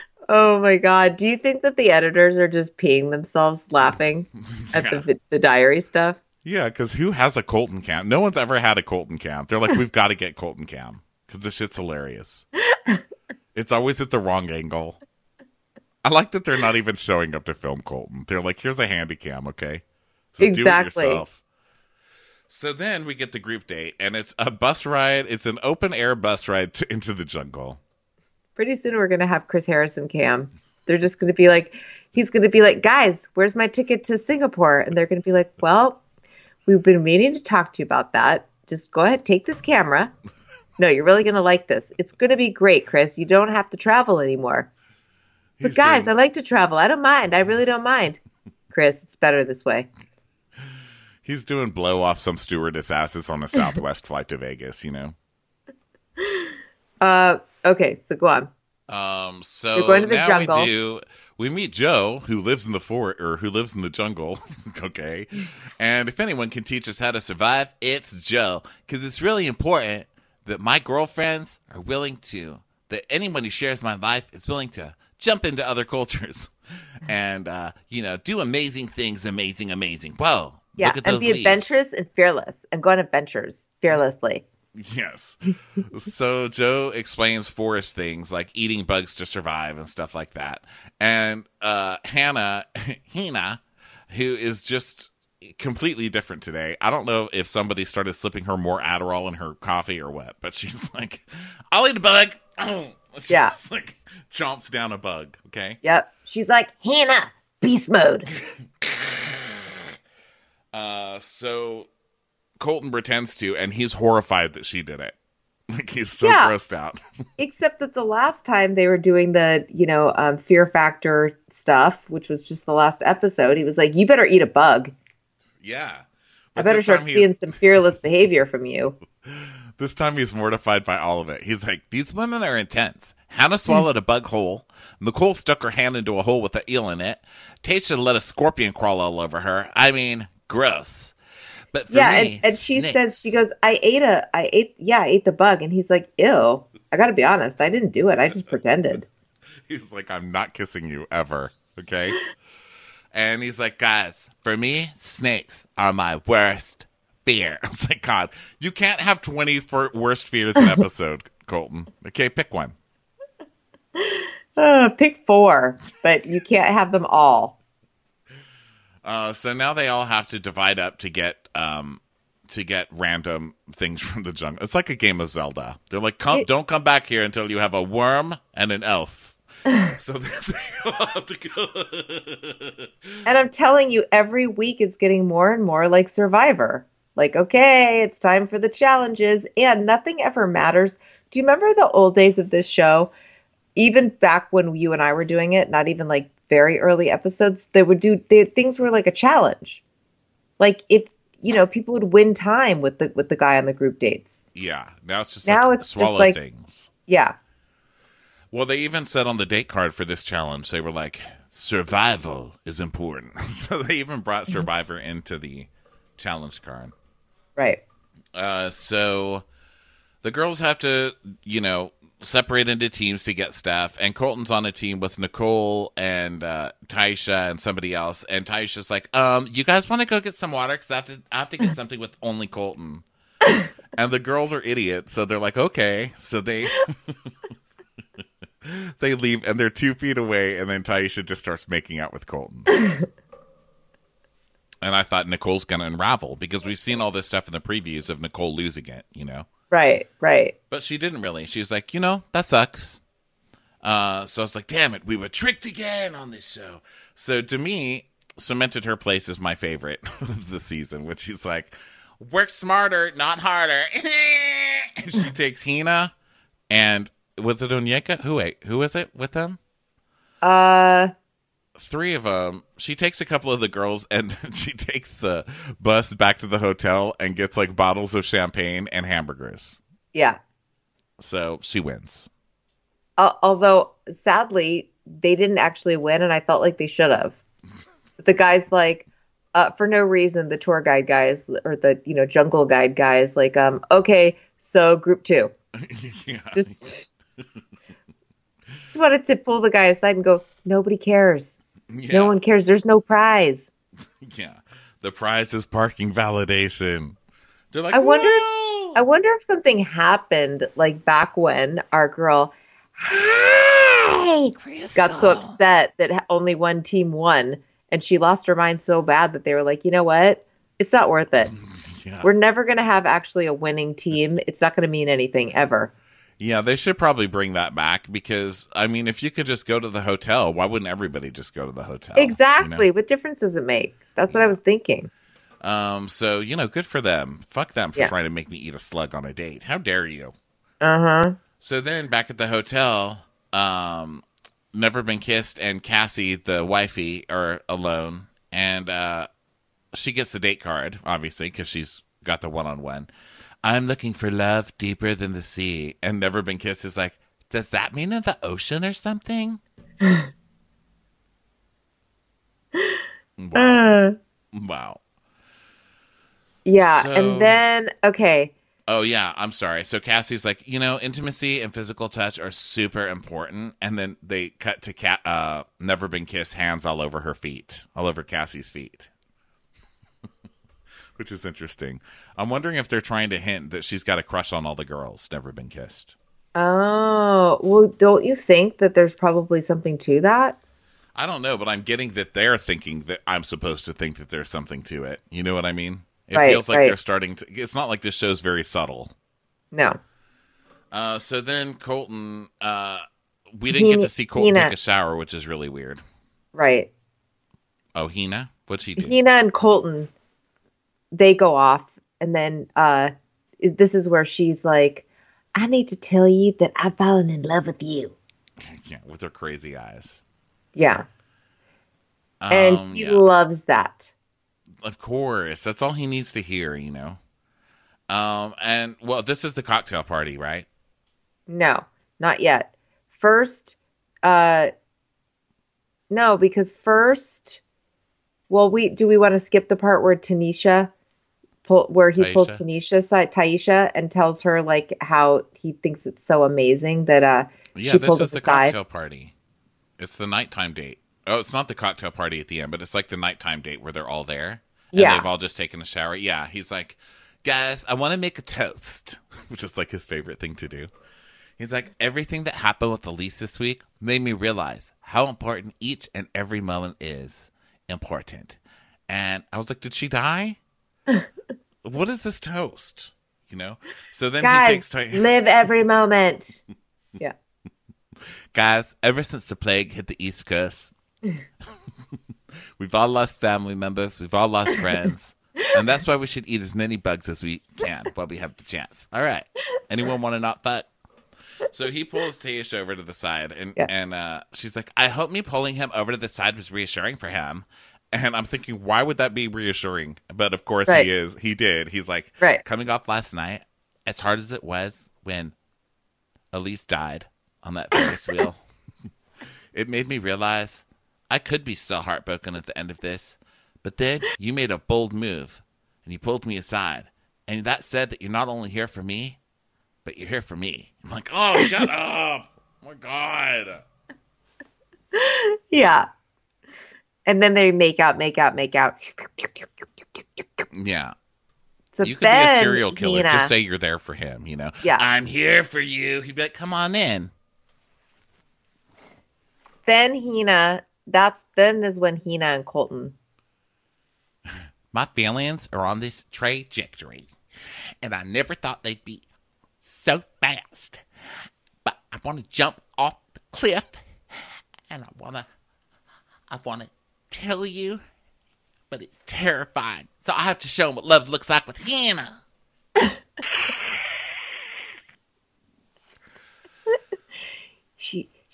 Oh my God. Do you think that the editors are just peeing themselves laughing at the diary stuff? Yeah, because who has a Colton Cam? No one's ever had a Colton Cam. They're like, we've got to get Colton Cam because this shit's hilarious. It's always at the wrong angle. I like that they're not even showing up to film Colton. They're like, here's a handy cam, okay? So exactly. Do it yourself. So then we get the group date, and it's a bus ride. It's an open-air bus ride into the jungle. Pretty soon we're going to have Chris Harrison Cam. They're just going to be like, he's going to be like, guys, where's my ticket to Singapore? And they're going to be like, well, we've been meaning to talk to you about that. Just go ahead, take this camera. No, you're really going to like this. It's going to be great, Chris. You don't have to travel anymore. But guys, I like to travel. I don't mind. I really don't mind. Chris, it's better this way. He's doing blow off some stewardess asses on a Southwest flight to Vegas, you know? Okay, so go on. So now we meet Joe, who lives in the fort, or who lives in the jungle. Okay. And if anyone can teach us how to survive, it's Joe. Because it's really important that my girlfriends are willing to, that anyone who shares my life is willing to jump into other cultures and, do amazing things. Amazing. Whoa. Yeah. Look at and those be leaves. Adventurous and fearless and go on adventures fearlessly. Yes. So Joe explains forest things like eating bugs to survive and stuff like that. And Hina, who is just completely different today. I don't know if somebody started slipping her more Adderall in her coffee or what, but she's like, I'll eat a bug. She just like chomps down a bug. Okay. Yep. She's like, Hina, beast mode. So Colton pretends to, and he's horrified that she did it. Like, he's so grossed out. Except that the last time they were doing the, fear factor stuff, which was just the last episode, he was like, you better eat a bug. Yeah. But I better start seeing some fearless behavior from you. This time he's mortified by all of it. He's like, these women are intense. Hannah swallowed a bug whole. Nicole stuck her hand into a hole with an eel in it. Taysha let a scorpion crawl all over her. I mean, gross. But for me, and she says, she goes, I ate the bug. And he's like, ew, I got to be honest. I didn't do it. I just pretended. He's like, I'm not kissing you ever. Okay. And he's like, guys, for me, snakes are my worst fear. I was like, God, you can't have 20 for worst fears an episode, Colton. Okay, pick one. Pick four, but you can't have them all. So now they all have to divide up to get random things from the jungle. It's like a game of Zelda. They're like, don't come back here until you have a worm and an elf. So they all have to go. And I'm telling you, every week it's getting more and more like Survivor. Like, okay, it's time for the challenges, and nothing ever matters. Do you remember the old days of this show? Even back when you and I were doing it, not even like very early episodes, things were like a challenge. Like, if people would win time with the guy on the group dates. Yeah. Now it's just swallow things. Yeah. Well, they even said on the date card for this challenge, they were like, survival is important. So they even brought Survivor into the challenge card. Right. So the girls have to, separate into teams to get stuff, and Colton's on a team with Nicole and Taysha and somebody else, and Taysha's like, you guys want to go get some water, because I have to get something with only Colton. And the girls are idiots, so they're like, okay. So they they leave, and they're 2 feet away, and then Taysha just starts making out with Colton. And I thought Nicole's gonna unravel, because we've seen all this stuff in the previews of Nicole losing it, Right. But she didn't really. She was like, that sucks. So I was like, damn it, we were tricked again on this show. So Demi cemented her place as my favorite of the season, which she's like, work smarter, not harder. And she takes Hina and, was it Onyeka? Who is it with them? Three of them. She takes a couple of the girls, and she takes the bus back to the hotel and gets like bottles of champagne and hamburgers. Yeah. So she wins. Although, sadly, they didn't actually win, and I felt like they should have. The guy's like, for no reason, the tour guide guys, or the, jungle guide guys, like, okay, so group two. Yeah. Just wanted to pull the guy aside and go, nobody cares. Yeah. No one cares. There's no prize. Yeah. The prize is parking validation. They're like, I wonder if something happened like back when our girl got so upset that only one team won, and she lost her mind so bad that they were like, you know what? It's not worth it. Yeah. We're never going to have actually a winning team. It's not going to mean anything ever. Yeah, they should probably bring that back, because, I mean, if you could just go to the hotel, why wouldn't everybody just go to the hotel? Exactly. What difference does it make? That's what I was thinking. So, good for them. Fuck them for trying to make me eat a slug on a date. How dare you? Uh-huh. So then back at the hotel, Never Been Kissed and Cassie, the wifey, are alone. And she gets the date card, obviously, because she's got the one-on-one. I'm looking for love deeper than the sea. And Never Been Kissed is like, Does that mean in the ocean or something? Wow. Wow. Yeah, so, and then, okay. Oh, yeah, I'm sorry. So Cassie's like, you know, intimacy and physical touch are super important. And then they cut to Never Been Kissed, hands all over her feet, all over Cassie's feet. Which is interesting. I'm wondering if they're trying to hint that she's got a crush on all the girls Never Been Kissed. Oh, well, don't you think that there's probably something to that? I don't know, but I'm getting that they're thinking that I'm supposed to think that there's something to it. You know what I mean? It feels like they're starting to... It's not like this show's very subtle. No. So then Colton... we didn't get to see Colton take a shower, which is really weird. Right. Oh, Hina? What'd she do? Hina and Colton, they go off. And then this is where she's like, I need to tell you that I've fallen in love with you. Yeah, with her crazy eyes. Yeah. And he loves that. Of course. That's all he needs to hear, you know. And, well, this is the cocktail party, right? No, not yet. Do we want to skip the part where he pulls Taysha aside, Taysha, and tells her, like, how he thinks it's so amazing that she pulled us aside? Yeah, this is the cocktail party. It's the nighttime date. Oh, it's not the cocktail party at the end, but it's like the nighttime date where they're all there. And they've all just taken a shower. Yeah, he's like, guys, I want to make a toast, which is like his favorite thing to do. He's like, everything that happened with Elise this week made me realize how important each and every moment is important. And I was like, did she die? What is this toast? You know? So then guys, he takes time. Live every moment. Yeah. Guys, ever since the plague hit the East Coast, we've all lost family members. We've all lost friends. And that's why we should eat as many bugs as we can while we have the chance. All right. Anyone want to not fuck? So he pulls Taysha over to the side. And she's like, I hope me pulling him over to the side was reassuring for him. And I'm thinking, why would that be reassuring? But of course he is. He did. He's like, coming off last night, as hard as it was when Elise died on that Ferris wheel, it made me realize I could be so heartbroken at the end of this, but then you made a bold move and you pulled me aside, and that said that you're not only here for me, but you're here for me. I'm like, oh, shut up. Oh, my God. Yeah. And then they make out. Yeah. So you could be a serial killer. Hina. Just say you're there for him, you know? Yeah. I'm here for you. He'd be like, come on in. Then Hina, is when Hina and Colton. My feelings are on this trajectory, and I never thought they'd be so fast. But I want to jump off the cliff, and I want to tell you, but it's terrifying. So I have to show him what love looks like with Hina.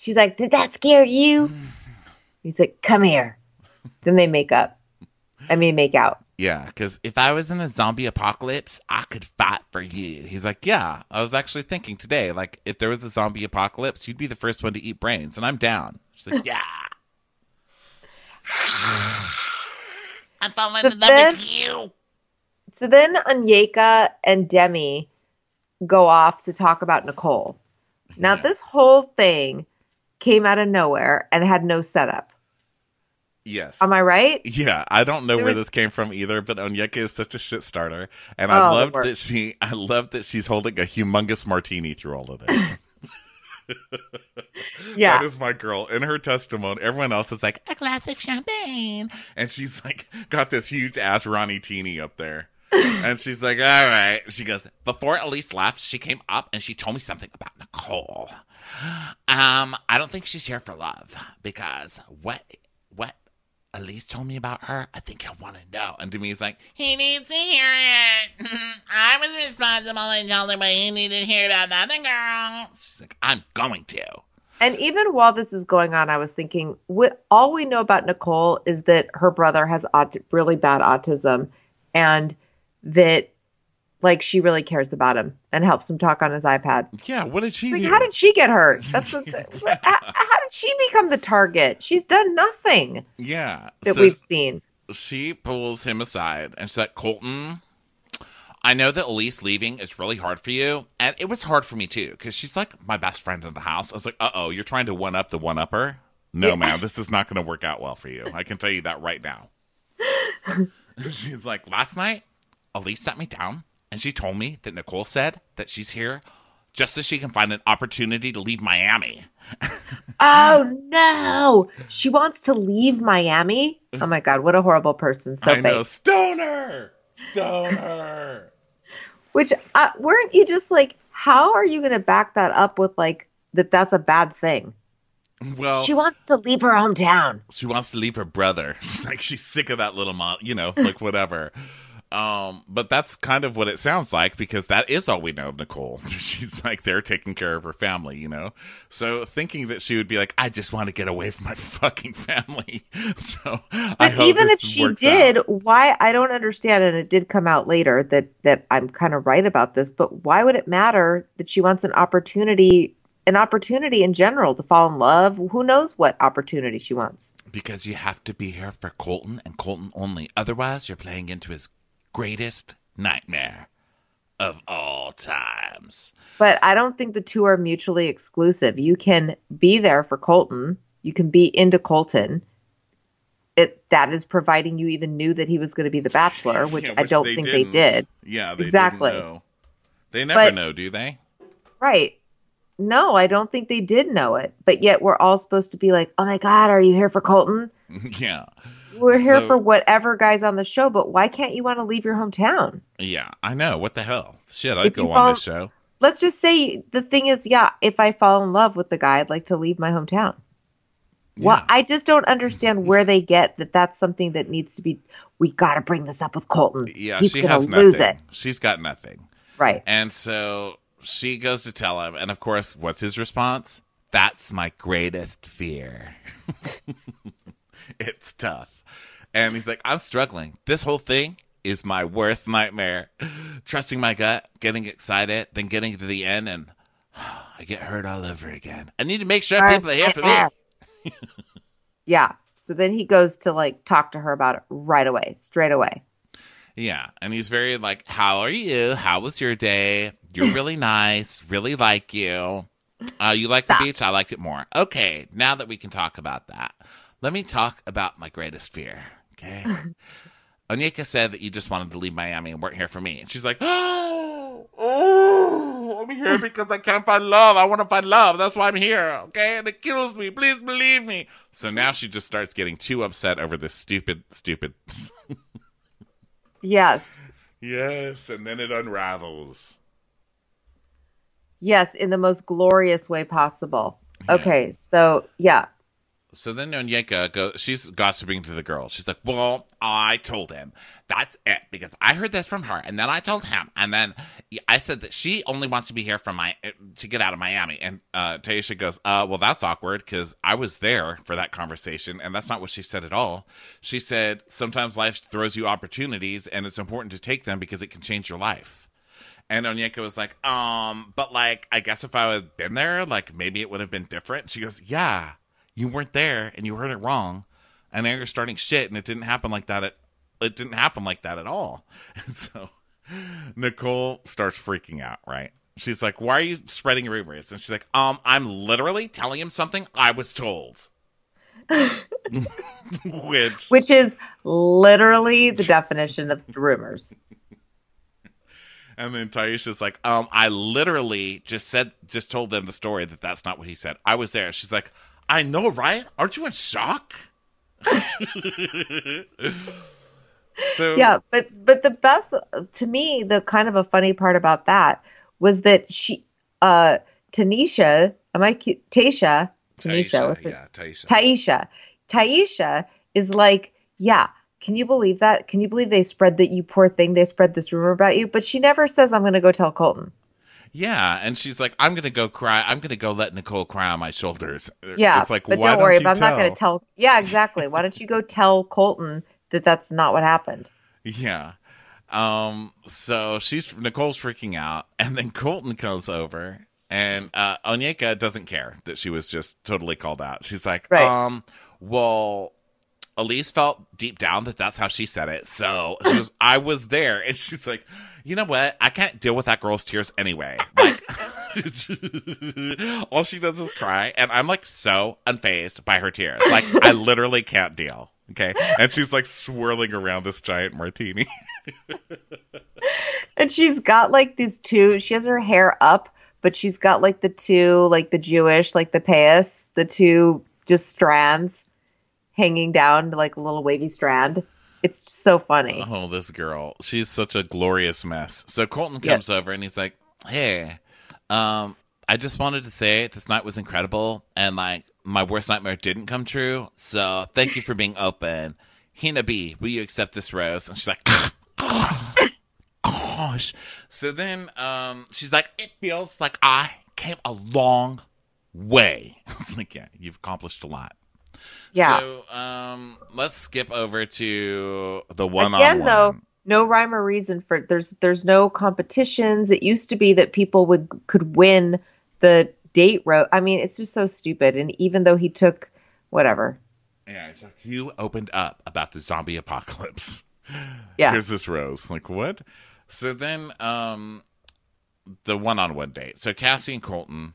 She's like, did that scare you? He's like, come here. Then they make out. Yeah, because if I was in a zombie apocalypse, I could fight for you. He's like, yeah, I was actually thinking today, like, if there was a zombie apocalypse, you'd be the first one to eat brains, and I'm down. She's like, yeah. I'm falling in love with you. So then Onyeka and Demi go off to talk about Nicole. Now, this whole thing came out of nowhere and had no setup. Yes. Am I right? Yeah. I don't know where this came from either, but Onyeka is such a shit starter. And I love that she's holding a humongous martini through all of this. Yeah. That is my girl. In her testimony, everyone else is like, a glass of champagne. And she's like, got this huge ass Ronnie Teeny up there. And she's like, all right. She goes, before Elise left, she came up and she told me something about Nicole. I don't think she's here for love, because what Elise told me about her, I think I want to know. And Demi's like, he needs to hear it. I was responsible and told him, but he needed to hear about nothing, girl. She's like, I'm going to. And even while this is going on, I was thinking, all we know about Nicole is that her brother has really bad autism, and that Like, she really cares about him and helps him talk on his iPad. Yeah, what did she do? How did she get hurt? That's what how did she become the target? She's done nothing. Yeah. So we've seen. She pulls him aside and she's like, Colton, I know that Elise leaving is really hard for you. And it was hard for me, too, because she's like my best friend in the house. I was like, uh-oh, you're trying to one-up the one-upper? No, ma'am, this is not going to work out well for you. I can tell you that right now. She's like, last night, Elise sat me down. And she told me that Nicole said that she's here just so she can find an opportunity to leave Miami. Oh, no. She wants to leave Miami? Oh, my God. What a horrible person. So I know. Stoner. Stoner. Which, weren't you just like, how are you going to back that up with, like, that's a bad thing? Well, she wants to leave her hometown. She wants to leave her brother. She's like, she's sick of that little mom, you know, like, whatever. But that's kind of what it sounds like, because that is all we know of Nicole. She's like there taking care of her family, you know? So thinking that she would be like, I just want to get away from my fucking family. So but even if she did, why? I don't understand. And it did come out later that I'm kind of right about this, but why would it matter that she wants an opportunity in general to fall in love? Who knows what opportunity she wants? Because you have to be here for Colton and Colton only. Otherwise, you're playing into his greatest nightmare of all times. But I don't think the two are mutually exclusive. You can be there for Colton. You can be into Colton. That is providing you even knew that he was going to be the Bachelor, which I don't think they did. Yeah, they exactly. Didn't know. They never know, do they? Right. No, I don't think they did know it. But yet we're all supposed to be like, oh, my God, are you here for Colton? Yeah. We're here for whatever guy's on the show, but why can't you want to leave your hometown? Yeah, I know. What the hell? Shit, I'd go on this show. Let's just say the thing is, yeah, if I fall in love with the guy, I'd like to leave my hometown. Yeah. Well, I just don't understand where they get that's something that needs to be. We got to bring this up with Colton. Yeah, she has nothing. Lose it. She's got nothing. Right. And so she goes to tell him. And, of course, what's his response? That's my greatest fear. It's tough. And he's like, I'm struggling. This whole thing is my worst nightmare. Trusting my gut, getting excited, then getting to the end, and I get hurt all over again. I need to make sure people are here for me. Yeah. So then he goes to, like, talk to her about it right away, straight away. Yeah. And he's very like, how are you? How was your day? You're really nice. Really like you. You like the beach? I liked it more. Okay. Now that we can talk about that. Let me talk about my greatest fear, okay? Onyeka said that you just wanted to leave Miami and weren't here for me. And she's like, oh, I'm here because I can't find love. I want to find love. That's why I'm here, okay? And it kills me. Please believe me. So now she just starts getting too upset over this stupid. Yes. Yes, and then it unravels. Yes, in the most glorious way possible. Yeah. Okay, so, yeah. So then Onyeka goes, she's gossiping to the girl. She's like, well, I told him. That's it. Because I heard this from her. And then I told him. And then I said that she only wants to be here to get out of Miami. And Taysha goes, well, that's awkward because I was there for that conversation. And that's not what she said at all. She said, sometimes life throws you opportunities and it's important to take them because it can change your life. And Onyeka was like, but like, I guess if I had been there, like maybe it would have been different. She goes, yeah. You weren't there, and you heard it wrong, and now you're starting shit, and it didn't happen like that. It didn't happen like that at all. And so Nicole starts freaking out, right? She's like, why are you spreading rumors? And she's like, I'm literally telling him something I was told. Which is literally the definition of rumors. And then Taysha's like, I literally just told them the story that's not what he said. I was there. She's like, I know, right? Aren't you in shock? So yeah, but the best to me, the kind of a funny part about that was that she, Taysha is like, yeah. Can you believe that? Can you believe they spread that? You poor thing. They spread this rumor about you, but she never says, I'm going to go tell Colton. Yeah, and she's like, I'm going to go cry. I'm going to go let Nicole cry on my shoulders. Yeah, it's like, but don't worry, I'm not going to tell. Yeah, exactly. Why don't you go tell Colton that that's not what happened? Yeah. So Nicole's freaking out, and then Colton comes over, and Onyeka doesn't care that she was just totally called out. She's like, right. Well, Elise felt deep down that that's how she said it. So she was, I was there, and she's like, you know what? I can't deal with that girl's tears anyway. Like, all she does is cry, and I'm like so unfazed by her tears. Like, I literally can't deal. Okay, and she's like swirling around this giant martini. And she's got like these two, she has her hair up, but she's got like the two, like the Jewish, like the payas, the two just strands hanging down to like a little wavy strand. It's so funny. Oh, this girl, she's such a glorious mess. So Colton comes over and he's like, hey, I just wanted to say this night was incredible, and like my worst nightmare didn't come true. So thank you for being open. Hina B, will you accept this rose? And she's like, gosh. So then she's like, it feels like I came a long way. It's like, yeah, you've accomplished a lot. Yeah. So let's skip over to the one-on-one. Again, though, no rhyme or reason for it. There's no competitions. It used to be that people could win the date rope. I mean, it's just so stupid. And even though he took whatever. Yeah, it's like, you opened up about the zombie apocalypse. Yeah. Here's this rose. Like, what? So then the one-on-one date. So Cassie and Colton.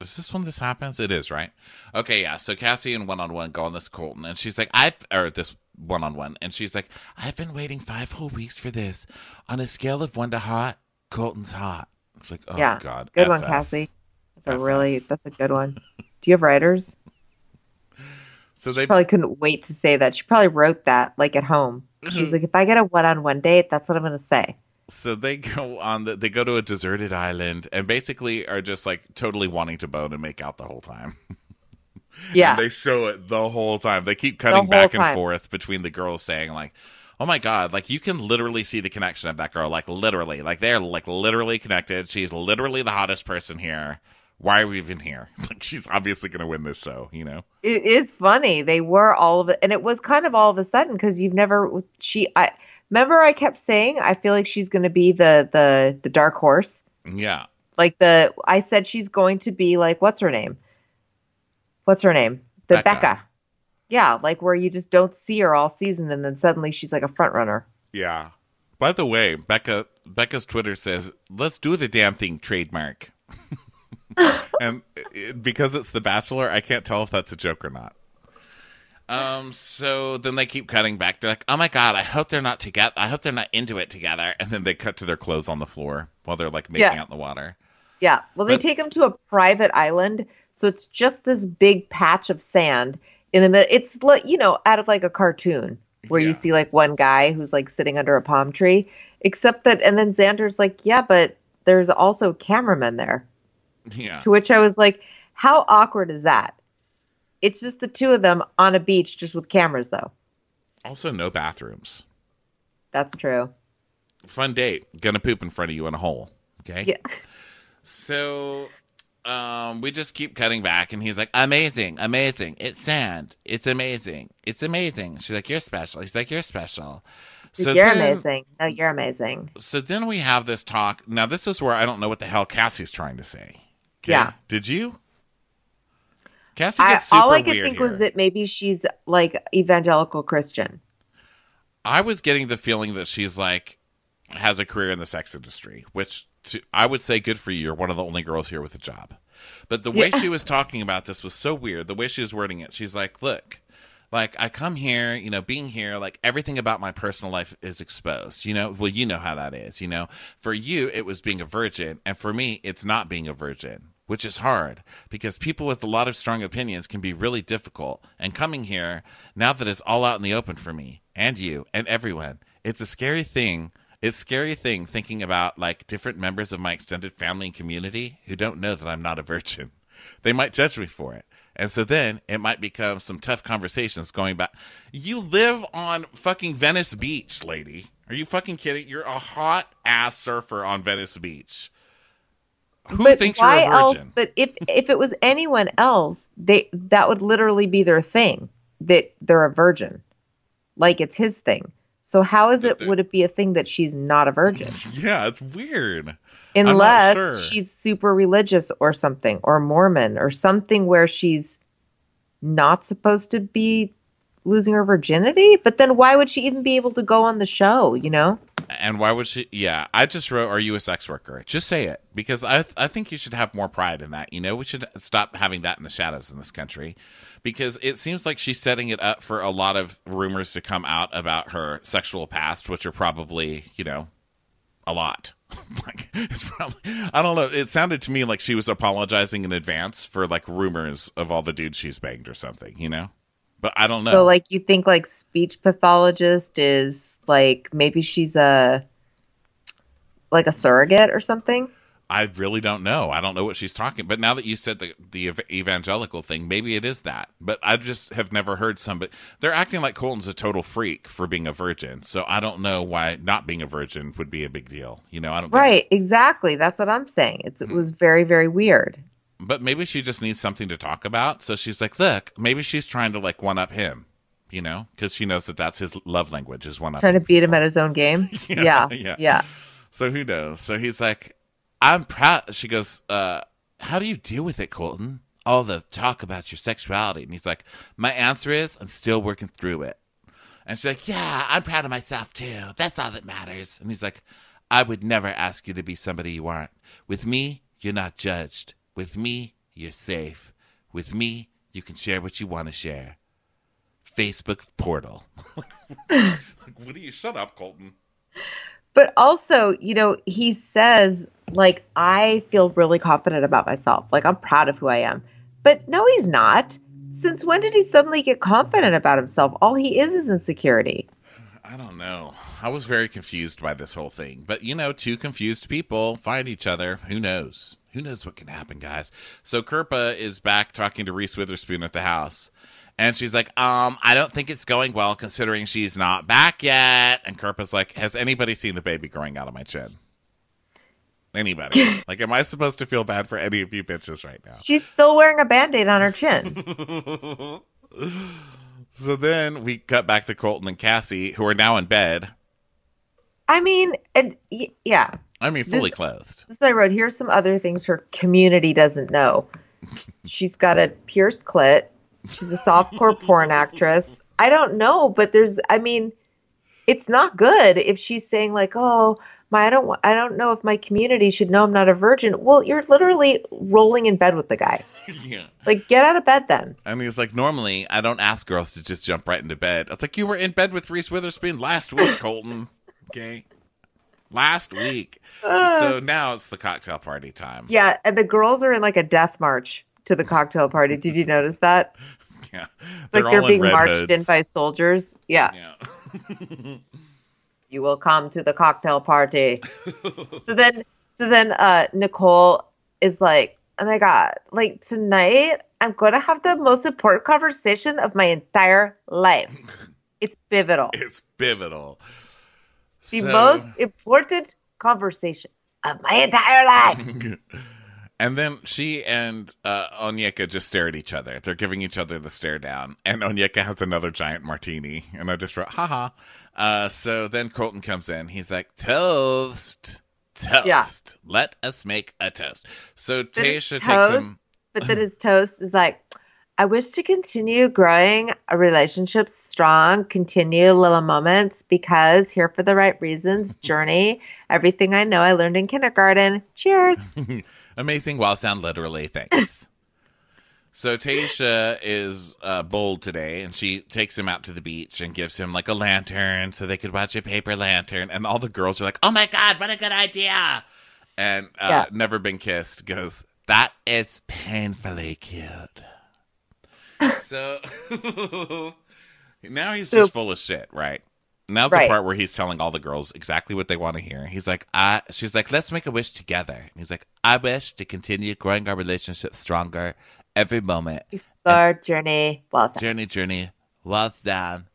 Is this when this happens? It is, right? Okay, yeah. So Cassie and one-on-one go on this Colton, and she's like, I've been waiting 5 whole weeks for this. On a scale of 1 to hot, Colton's hot. It's like, oh, yeah, God. Good one, Cassie. That's a good one. Do you have writers? So she probably couldn't wait to say that. She probably wrote that, like, at home. She was like, if I get a one-on-one date, that's what I'm going to say. So they go on. They go to a deserted island and basically are just like totally wanting to bone and make out the whole time. Yeah, and they show it the whole time. They keep cutting back and forth between the girls saying like, "Oh my God!" Like you can literally see the connection of that girl. Like literally, like they're like literally connected. She's literally the hottest person here. Why are we even here? Like she's obviously going to win this show. You know, it is funny. They were all of it, and it was kind of all of a sudden because you've never Remember I kept saying I feel like she's going to be the dark horse? Yeah. Like I said she's going to be like, what's her name? The Becca. Yeah, like where you just don't see her all season and then suddenly she's like a front runner. Yeah. By the way, Becca's Twitter says, let's do the damn thing trademark. And because it's The Bachelor, I can't tell if that's a joke or not. So then they keep cutting back. They're like, oh my God, I hope they're not together. I hope they're not into it together. And then they cut to their clothes on the floor while they're like making out in the water. Yeah. Well, they take them to a private island. So it's just this big patch of sand in the middle. It's like, you know, out of like a cartoon where you see like one guy who's like sitting under a palm tree, except that, and then Xander's like, yeah, but there's also cameramen there. Yeah. To which I was like, how awkward is that? It's just the two of them on a beach just with cameras, though. Also, no bathrooms. That's true. Fun date. Gonna poop in front of you in a hole. Okay? Yeah. So we just keep cutting back, and he's like, amazing. It's sand. It's amazing. She's like, you're special. He's like, you're special. So you're amazing. No, you're amazing. So then we have this talk. Now, this is where I don't know what the hell Cassie's trying to say. Okay? Yeah. Did you? Cassie gets super weird. All I could think was that maybe she's like evangelical Christian. I was getting the feeling that she's like has a career in the sex industry, which I would say good for you. You're one of the only girls here with a job. But the way she was talking about this was so weird. The way she was wording it, she's like, look, like I come here, you know, being here, like everything about my personal life is exposed, you know? Well, you know how that is, you know? For you, it was being a virgin. And for me, it's not being a virgin, which is hard because people with a lot of strong opinions can be really difficult. And coming here, now that it's all out in the open for me and you and everyone, it's a scary thing. It's a scary thing thinking about like different members of my extended family and community who don't know that I'm not a virgin. They might judge me for it. And so then it might become some tough conversations going back. You live on fucking Venice Beach, lady. Are you fucking kidding? You're a hot ass surfer on Venice Beach. Who but thinks you're a virgin? Else, but if it was anyone else, that would literally be their thing, that they're a virgin. Like it's his thing. So how is it? Would it be a thing that she's not a virgin? Yeah, it's weird. Unless she's super religious or something, or Mormon or something where she's not supposed to be losing her virginity. But then why would she even be able to go on the show, you know? And why would she? Yeah, I just wrote, are you a sex worker? Just say it. Because I think you should have more pride in that. You know, we should stop having that in the shadows in this country. Because it seems like she's setting it up for a lot of rumors to come out about her sexual past, which are probably, you know, a lot. Like, it's probably, I don't know. It sounded to me like she was apologizing in advance for like rumors of all the dudes she's banged or something, you know? But I don't know. So like you think like speech pathologist is like maybe she's a surrogate or something? I really don't know. I don't know what she's talking. But now that you said the evangelical thing, maybe it is that. But I just have never heard somebody. They're acting like Colton's a total freak for being a virgin. So I don't know why not being a virgin would be a big deal. You know, I don't. Right. Exactly. That's what I'm saying. It was very, very weird. But maybe she just needs something to talk about. So she's like, look, maybe she's trying to like one up him. You know, because she knows that that's his love language is one up. Trying to beat him at his own game. Yeah. So who knows? So he's like, I'm proud. She goes, how do you deal with it, Colton? All the talk about your sexuality. And he's like, my answer is I'm still working through it. And she's like, yeah, I'm proud of myself too. That's all that matters. And he's like, I would never ask you to be somebody you aren't. With me, you're not judged. With me, you're safe. With me, you can share what you want to share. Facebook portal. Like, what do you? Shut up, Colton. But also, you know, he says, like, I feel really confident about myself. Like, I'm proud of who I am. But no, he's not. Since when did he suddenly get confident about himself? All he is insecurity. I don't know. I was very confused by this whole thing. But, you know, two confused people find each other. Who knows? Who knows what can happen, guys? So Kirpa is back talking to Reese Witherspoon at the house. And she's like, I don't think it's going well considering she's not back yet. And Kirpa's like, has anybody seen the baby growing out of my chin? Anybody? Like, am I supposed to feel bad for any of you bitches right now? She's still wearing a Band-Aid on her chin. So then we cut back to Colton and Cassie, who are now in bed. I mean, yeah. I mean, fully clothed. This I wrote, here's some other things her community doesn't know. She's got a pierced clit. She's a softcore porn actress. I don't know, but it's not good if she's saying like, oh, I don't know if my community should know I'm not a virgin. Well, you're literally rolling in bed with the guy. Yeah. Like, get out of bed then. I mean, it's like, normally I don't ask girls to just jump right into bed. I was like, you were in bed with Reese Witherspoon last week, Colton. Okay. Last week. So now it's the cocktail party time. Yeah. And the girls are in like a death march to the cocktail party. Did you notice that? Yeah. They're like they're being marched in by soldiers. Yeah. You will come to the cocktail party. So then Nicole is like, oh my God, like tonight I'm going to have the most important conversation of my entire life. It's pivotal. The most important conversation of my entire life. And then she and Onyeka just stare at each other. They're giving each other the stare down. And Onyeka has another giant martini. And I just wrote, haha. So then Colton comes in. He's like, toast. Yeah. Let us make a toast. So Taysha takes him. But then his toast is like, I wish to continue growing a relationship strong, continue little moments, because here for the right reasons, journey, everything I know I learned in kindergarten. Cheers. Amazing. Wow, sound literally. Thanks. So Taysha is bold today, and she takes him out to the beach and gives him like a lantern so they could watch a paper lantern. And all the girls are like, oh, my God, what a good idea. And Never Been Kissed goes, that is painfully cute. So now he's just full of shit, right? Now's the part where he's telling all the girls exactly what they want to hear. He's like, she's like, let's make a wish together. And he's like, I wish to continue growing our relationship stronger every moment. Explore, journey, walls down. Journey, walls down.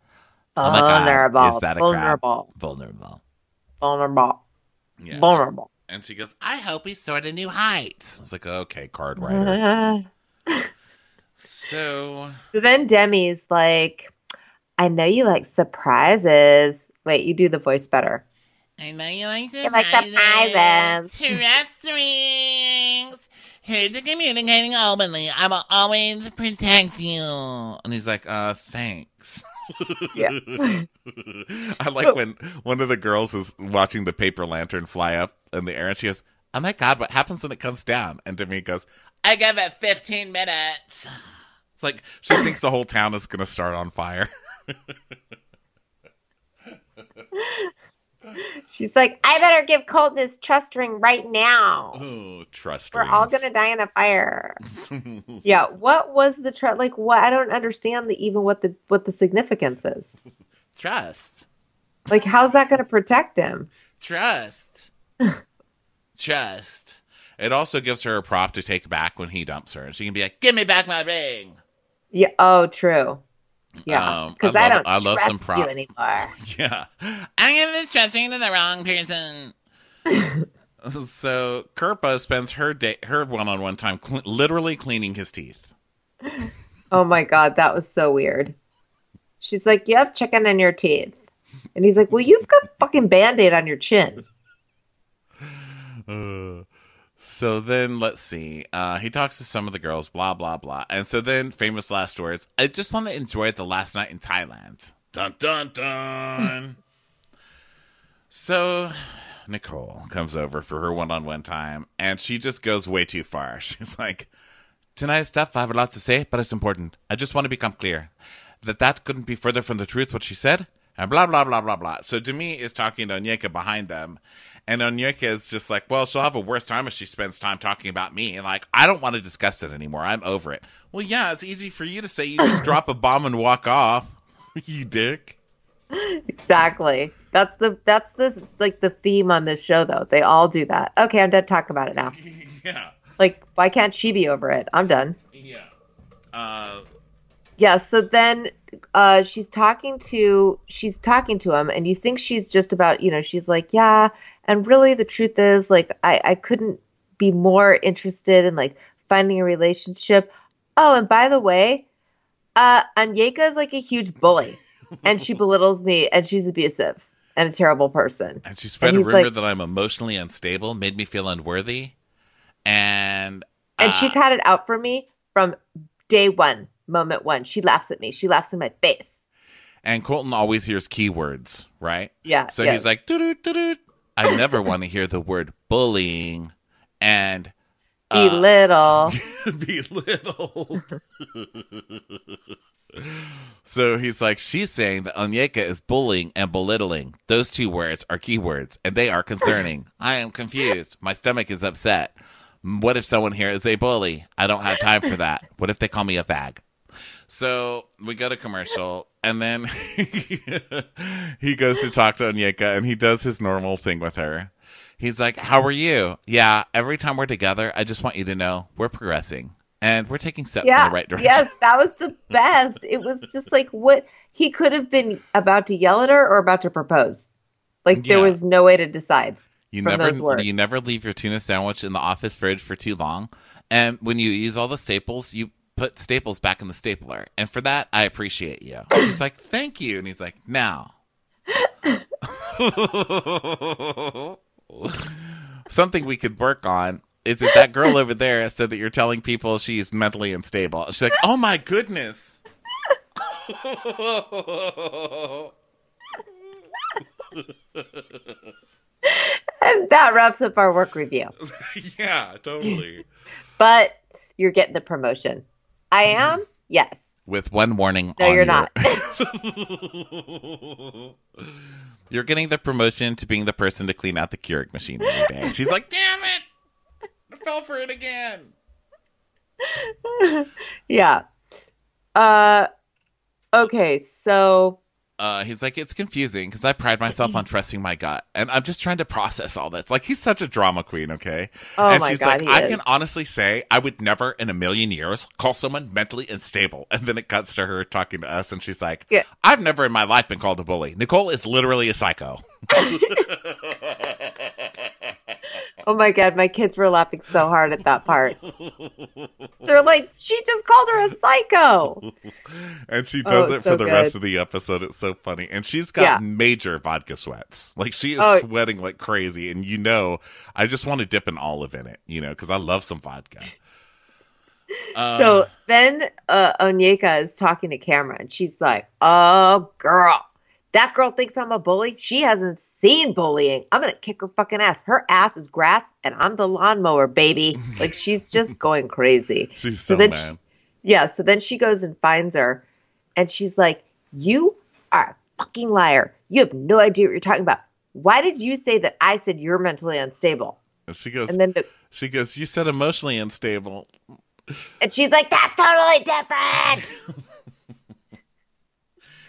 Vulnerable. Oh my God, is that a crap? Vulnerable. Yeah. Vulnerable. And she goes, I hope we soar to new heights. It's like, okay, card writer. So then Demi's like, I know you like surprises. Wait, you do the voice better. I know you like surprises. Correct strings. Here's the communicating openly. I will always protect you. And he's like, thanks. Yeah. I like when one of the girls is watching the paper lantern fly up in the air, and she goes, oh my God, what happens when it comes down? And Demi goes, I give it 15 minutes. It's like she thinks the whole town is going to start on fire. She's like, I better give Colton his trust ring right now. Oh, trust ring. We're all going to die in a fire. Yeah. What was the trust? Like, what? I don't understand what the significance is. Trust. Like, how's that going to protect him? Trust. It also gives her a prop to take back when he dumps her. And she can be like, give me back my ring. Yeah. Oh, true. Yeah. Because I love some prop you anymore. Yeah. I'm giving this trust ring to the wrong person. So Kirpa spends her one-on-one time literally cleaning his teeth. Oh, my God. That was so weird. She's like, you have chicken in your teeth. And he's like, well, you've got fucking Band-Aid on your chin. So then, let's see. He talks to some of the girls, blah, blah, blah. And so then, famous last words, I just want to enjoy the last night in Thailand. Dun, dun, dun. So Nicole comes over for her one-on-one time, and she just goes way too far. She's like, tonight's tough. I have a lot to say, but it's important. I just want to become clear that couldn't be further from the truth, what she said, and blah, blah, blah, blah, blah. So Demi is talking to Onyeka behind them. And Onyeka is just like, well, she'll have a worse time if she spends time talking about me. And like, I don't want to discuss it anymore. I'm over it. Well, yeah, it's easy for you to say. You just drop a bomb and walk off, you dick. Exactly. That's the theme on this show, though. They all do that. Okay, I'm done talking about it now. Yeah. Like, why can't she be over it? I'm done. Yeah. Yeah. So then she's talking to him, and you think she's just about, you know, she's like, yeah. And really the truth is, like, I couldn't be more interested in, like, finding a relationship. Oh, and by the way, Onyeka is like a huge bully, and she belittles me, and she's abusive and a terrible person. And she spread a rumor that I'm emotionally unstable, made me feel unworthy. And she's had it out for me from day one. Moment one. She laughs at me. She laughs in my face. And Colton always hears keywords, right? Yeah. So he's like, doo-doo-doo-doo. I never want to hear the word bullying and belittle. So he's like, she's saying that Onyeka is bullying and belittling. Those two words are keywords, and they are concerning. I am confused. My stomach is upset. What if someone here is a bully? I don't have time for that. What if they call me a fag? So we go to commercial, and then he goes to talk to Onyeka, and he does his normal thing with her. He's like, how are you? Yeah, every time we're together, I just want you to know we're progressing, and we're taking steps in the right direction. Yes, that was the best. It was just like, what, he could have been about to yell at her or about to propose. Like, there was no way to decide. You never leave your tuna sandwich in the office fridge for too long. And when you use all the staples, you put staples back in the stapler. And for that, I appreciate you. She's like, thank you. And he's like, now. Something we could work on is it that girl over there said that you're telling people she's mentally unstable? She's like, oh my goodness. And that wraps up our work review. Yeah, totally. But you're getting the promotion. I am? Yes. With one warning. No, you're not. You're getting the promotion to being the person to clean out the Keurig machine every day. She's like, damn it! I fell for it again. Yeah. Okay, so... he's like, it's confusing because I pride myself on trusting my gut. And I'm just trying to process all this. Like, he's such a drama queen, okay? Oh, and she's like, I can honestly say I would never in a million years call someone mentally unstable. And then it cuts to her talking to us. And she's like, yeah. I've never in my life been called a bully. Nicole is literally a psycho. Oh, my God. My kids were laughing so hard at that part. They're like, she just called her a psycho. And she does it for the rest of the episode. It's so funny. And she's got major vodka sweats. Like, she is sweating like crazy. And, you know, I just want to dip an olive in it, you know, because I love some vodka. So then Onyeka is talking to Cameron. And she's like, oh, girl. That girl thinks I'm a bully. She hasn't seen bullying. I'm going to kick her fucking ass. Her ass is grass, and I'm the lawnmower, baby. Like, she's just going crazy. She's so mad. So then she goes and finds her, and she's like, you are a fucking liar. You have no idea what you're talking about. Why did you say that I said you're mentally unstable? And she goes, you said emotionally unstable. And she's like, that's totally different.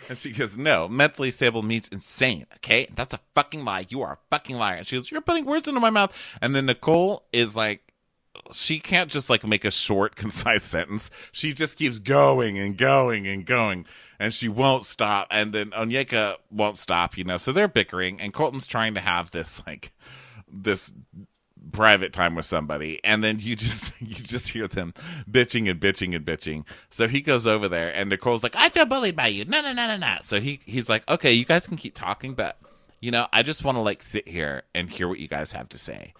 And she goes, no, mentally stable means insane, okay? That's a fucking lie. You are a fucking liar. And she goes, you're putting words into my mouth. And then Nicole is like, she can't just like make a short, concise sentence. She just keeps going and going and going. And she won't stop. And then Onyeka won't stop, you know. So they're bickering. And Colton's trying to have this like, this private time with somebody, and then you just hear them bitching and bitching and bitching. So he goes over there, and Nicole's like, I feel bullied by you. No. So he's like, okay, you guys can keep talking, but you know, I just want to like sit here and hear what you guys have to say.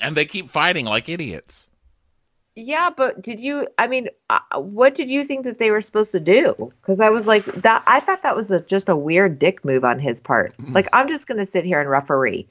And they keep fighting like idiots. Yeah, but what did you think that they were supposed to do? Because I was like, that I thought that was just a weird dick move on his part. Like, I'm just gonna sit here and referee.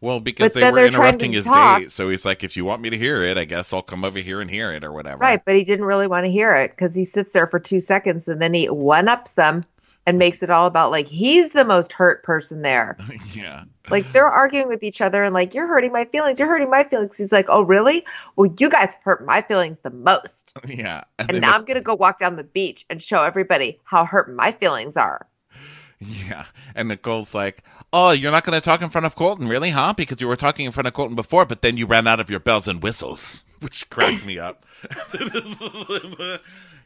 Well, because they were interrupting his date, so he's like, if you want me to hear it, I guess I'll come over here and hear it or whatever. Right, but he didn't really want to hear it because he sits there for 2 seconds and then he one-ups them and makes it all about, like, he's the most hurt person there. Yeah. Like, they're arguing with each other and, like, you're hurting my feelings, you're hurting my feelings. He's like, oh, really? Well, you guys hurt my feelings the most. Yeah. And now I'm going to go walk down the beach and show everybody how hurt my feelings are. Yeah, and Nicole's like, oh, you're not going to talk in front of Colton, really, huh? Because you were talking in front of Colton before, but then you ran out of your bells and whistles, which cracked me up.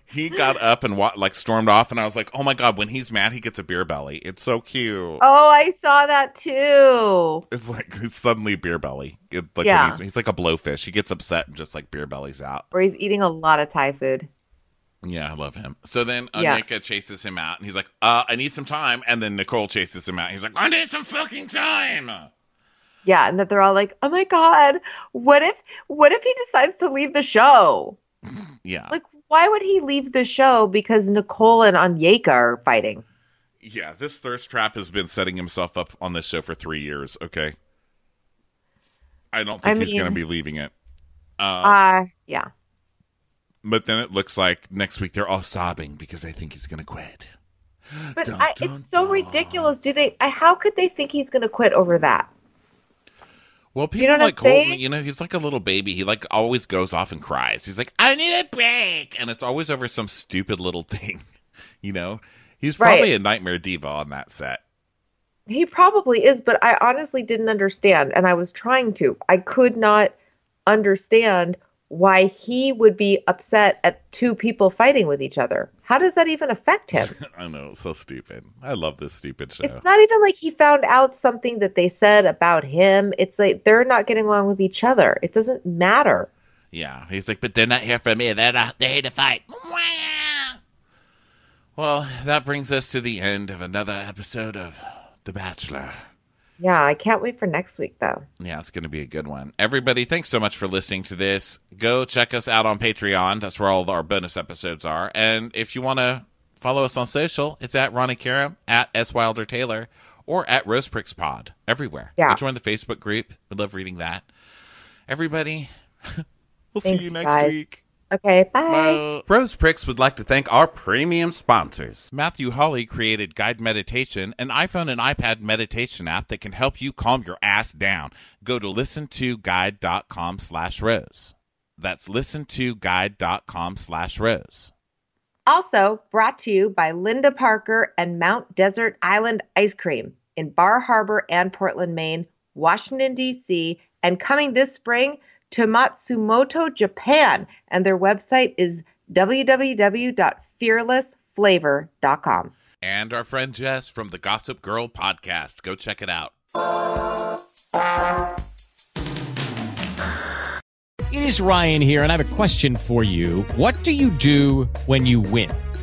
He got up and like stormed off, and I was like, oh my God, when he's mad, he gets a beer belly. It's so cute. Oh, I saw that too. It's like suddenly beer belly. He's like a blowfish. He gets upset and just like beer bellies out. Or he's eating a lot of Thai food. Yeah, I love him. So then Onyeka chases him out, and he's like, I need some time. And then Nicole chases him out. He's like, I need some fucking time. Yeah, and that they're all like, oh, my God, what if he decides to leave the show? Yeah. Like, why would he leave the show? Because Nicole and Onyeka are fighting. Yeah, this thirst trap has been setting himself up on this show for 3 years, okay? I don't think he's going to be leaving it. Yeah. But then it looks like next week they're all sobbing because they think he's going to quit. But it's so ridiculous. How could they think he's going to quit over that? Well, people like Colton, you know, he's like a little baby. He like always goes off and cries. He's like, I need a break. And it's always over some stupid little thing. You know, he's probably a nightmare diva on that set. He probably is. But I honestly didn't understand. And I was trying to. I could not understand why he would be upset at two people fighting with each other. How does that even affect him? I know, it's so stupid. I love this stupid show. It's not even like he found out something that they said about him. It's like they're not getting along with each other. It doesn't matter. Yeah, he's like, but they're not here for me. They're here to fight. Well, that brings us to the end of another episode of The Bachelor. Yeah, I can't wait for next week, though. Yeah, it's going to be a good one. Everybody, thanks so much for listening to this. Go check us out on Patreon. That's where all our bonus episodes are. And if you want to follow us on social, it's at Ronnie Karam, at S. Wilder Taylor, or at Rose Pricks Pod, everywhere. Yeah. Go join the Facebook group. We love reading that. Everybody, we'll see you next week, guys. Okay, bye. Rose Pricks would like to thank our premium sponsors. Matthew Hawley created Guide Meditation, an iPhone and iPad meditation app that can help you calm your ass down. Go to listentoguide.com/Rose. That's listentoguide.com/Rose. Also brought to you by Linda Parker and Mount Desert Island Ice Cream in Bar Harbor and Portland, Maine, Washington, D.C., and coming this spring to Matsumoto, Japan, and their website is www.fearlessflavor.com. And our friend Jess from the Gossip Girl podcast. Go check it out. It is Ryan here, and I have a question for you. What do you do when you win?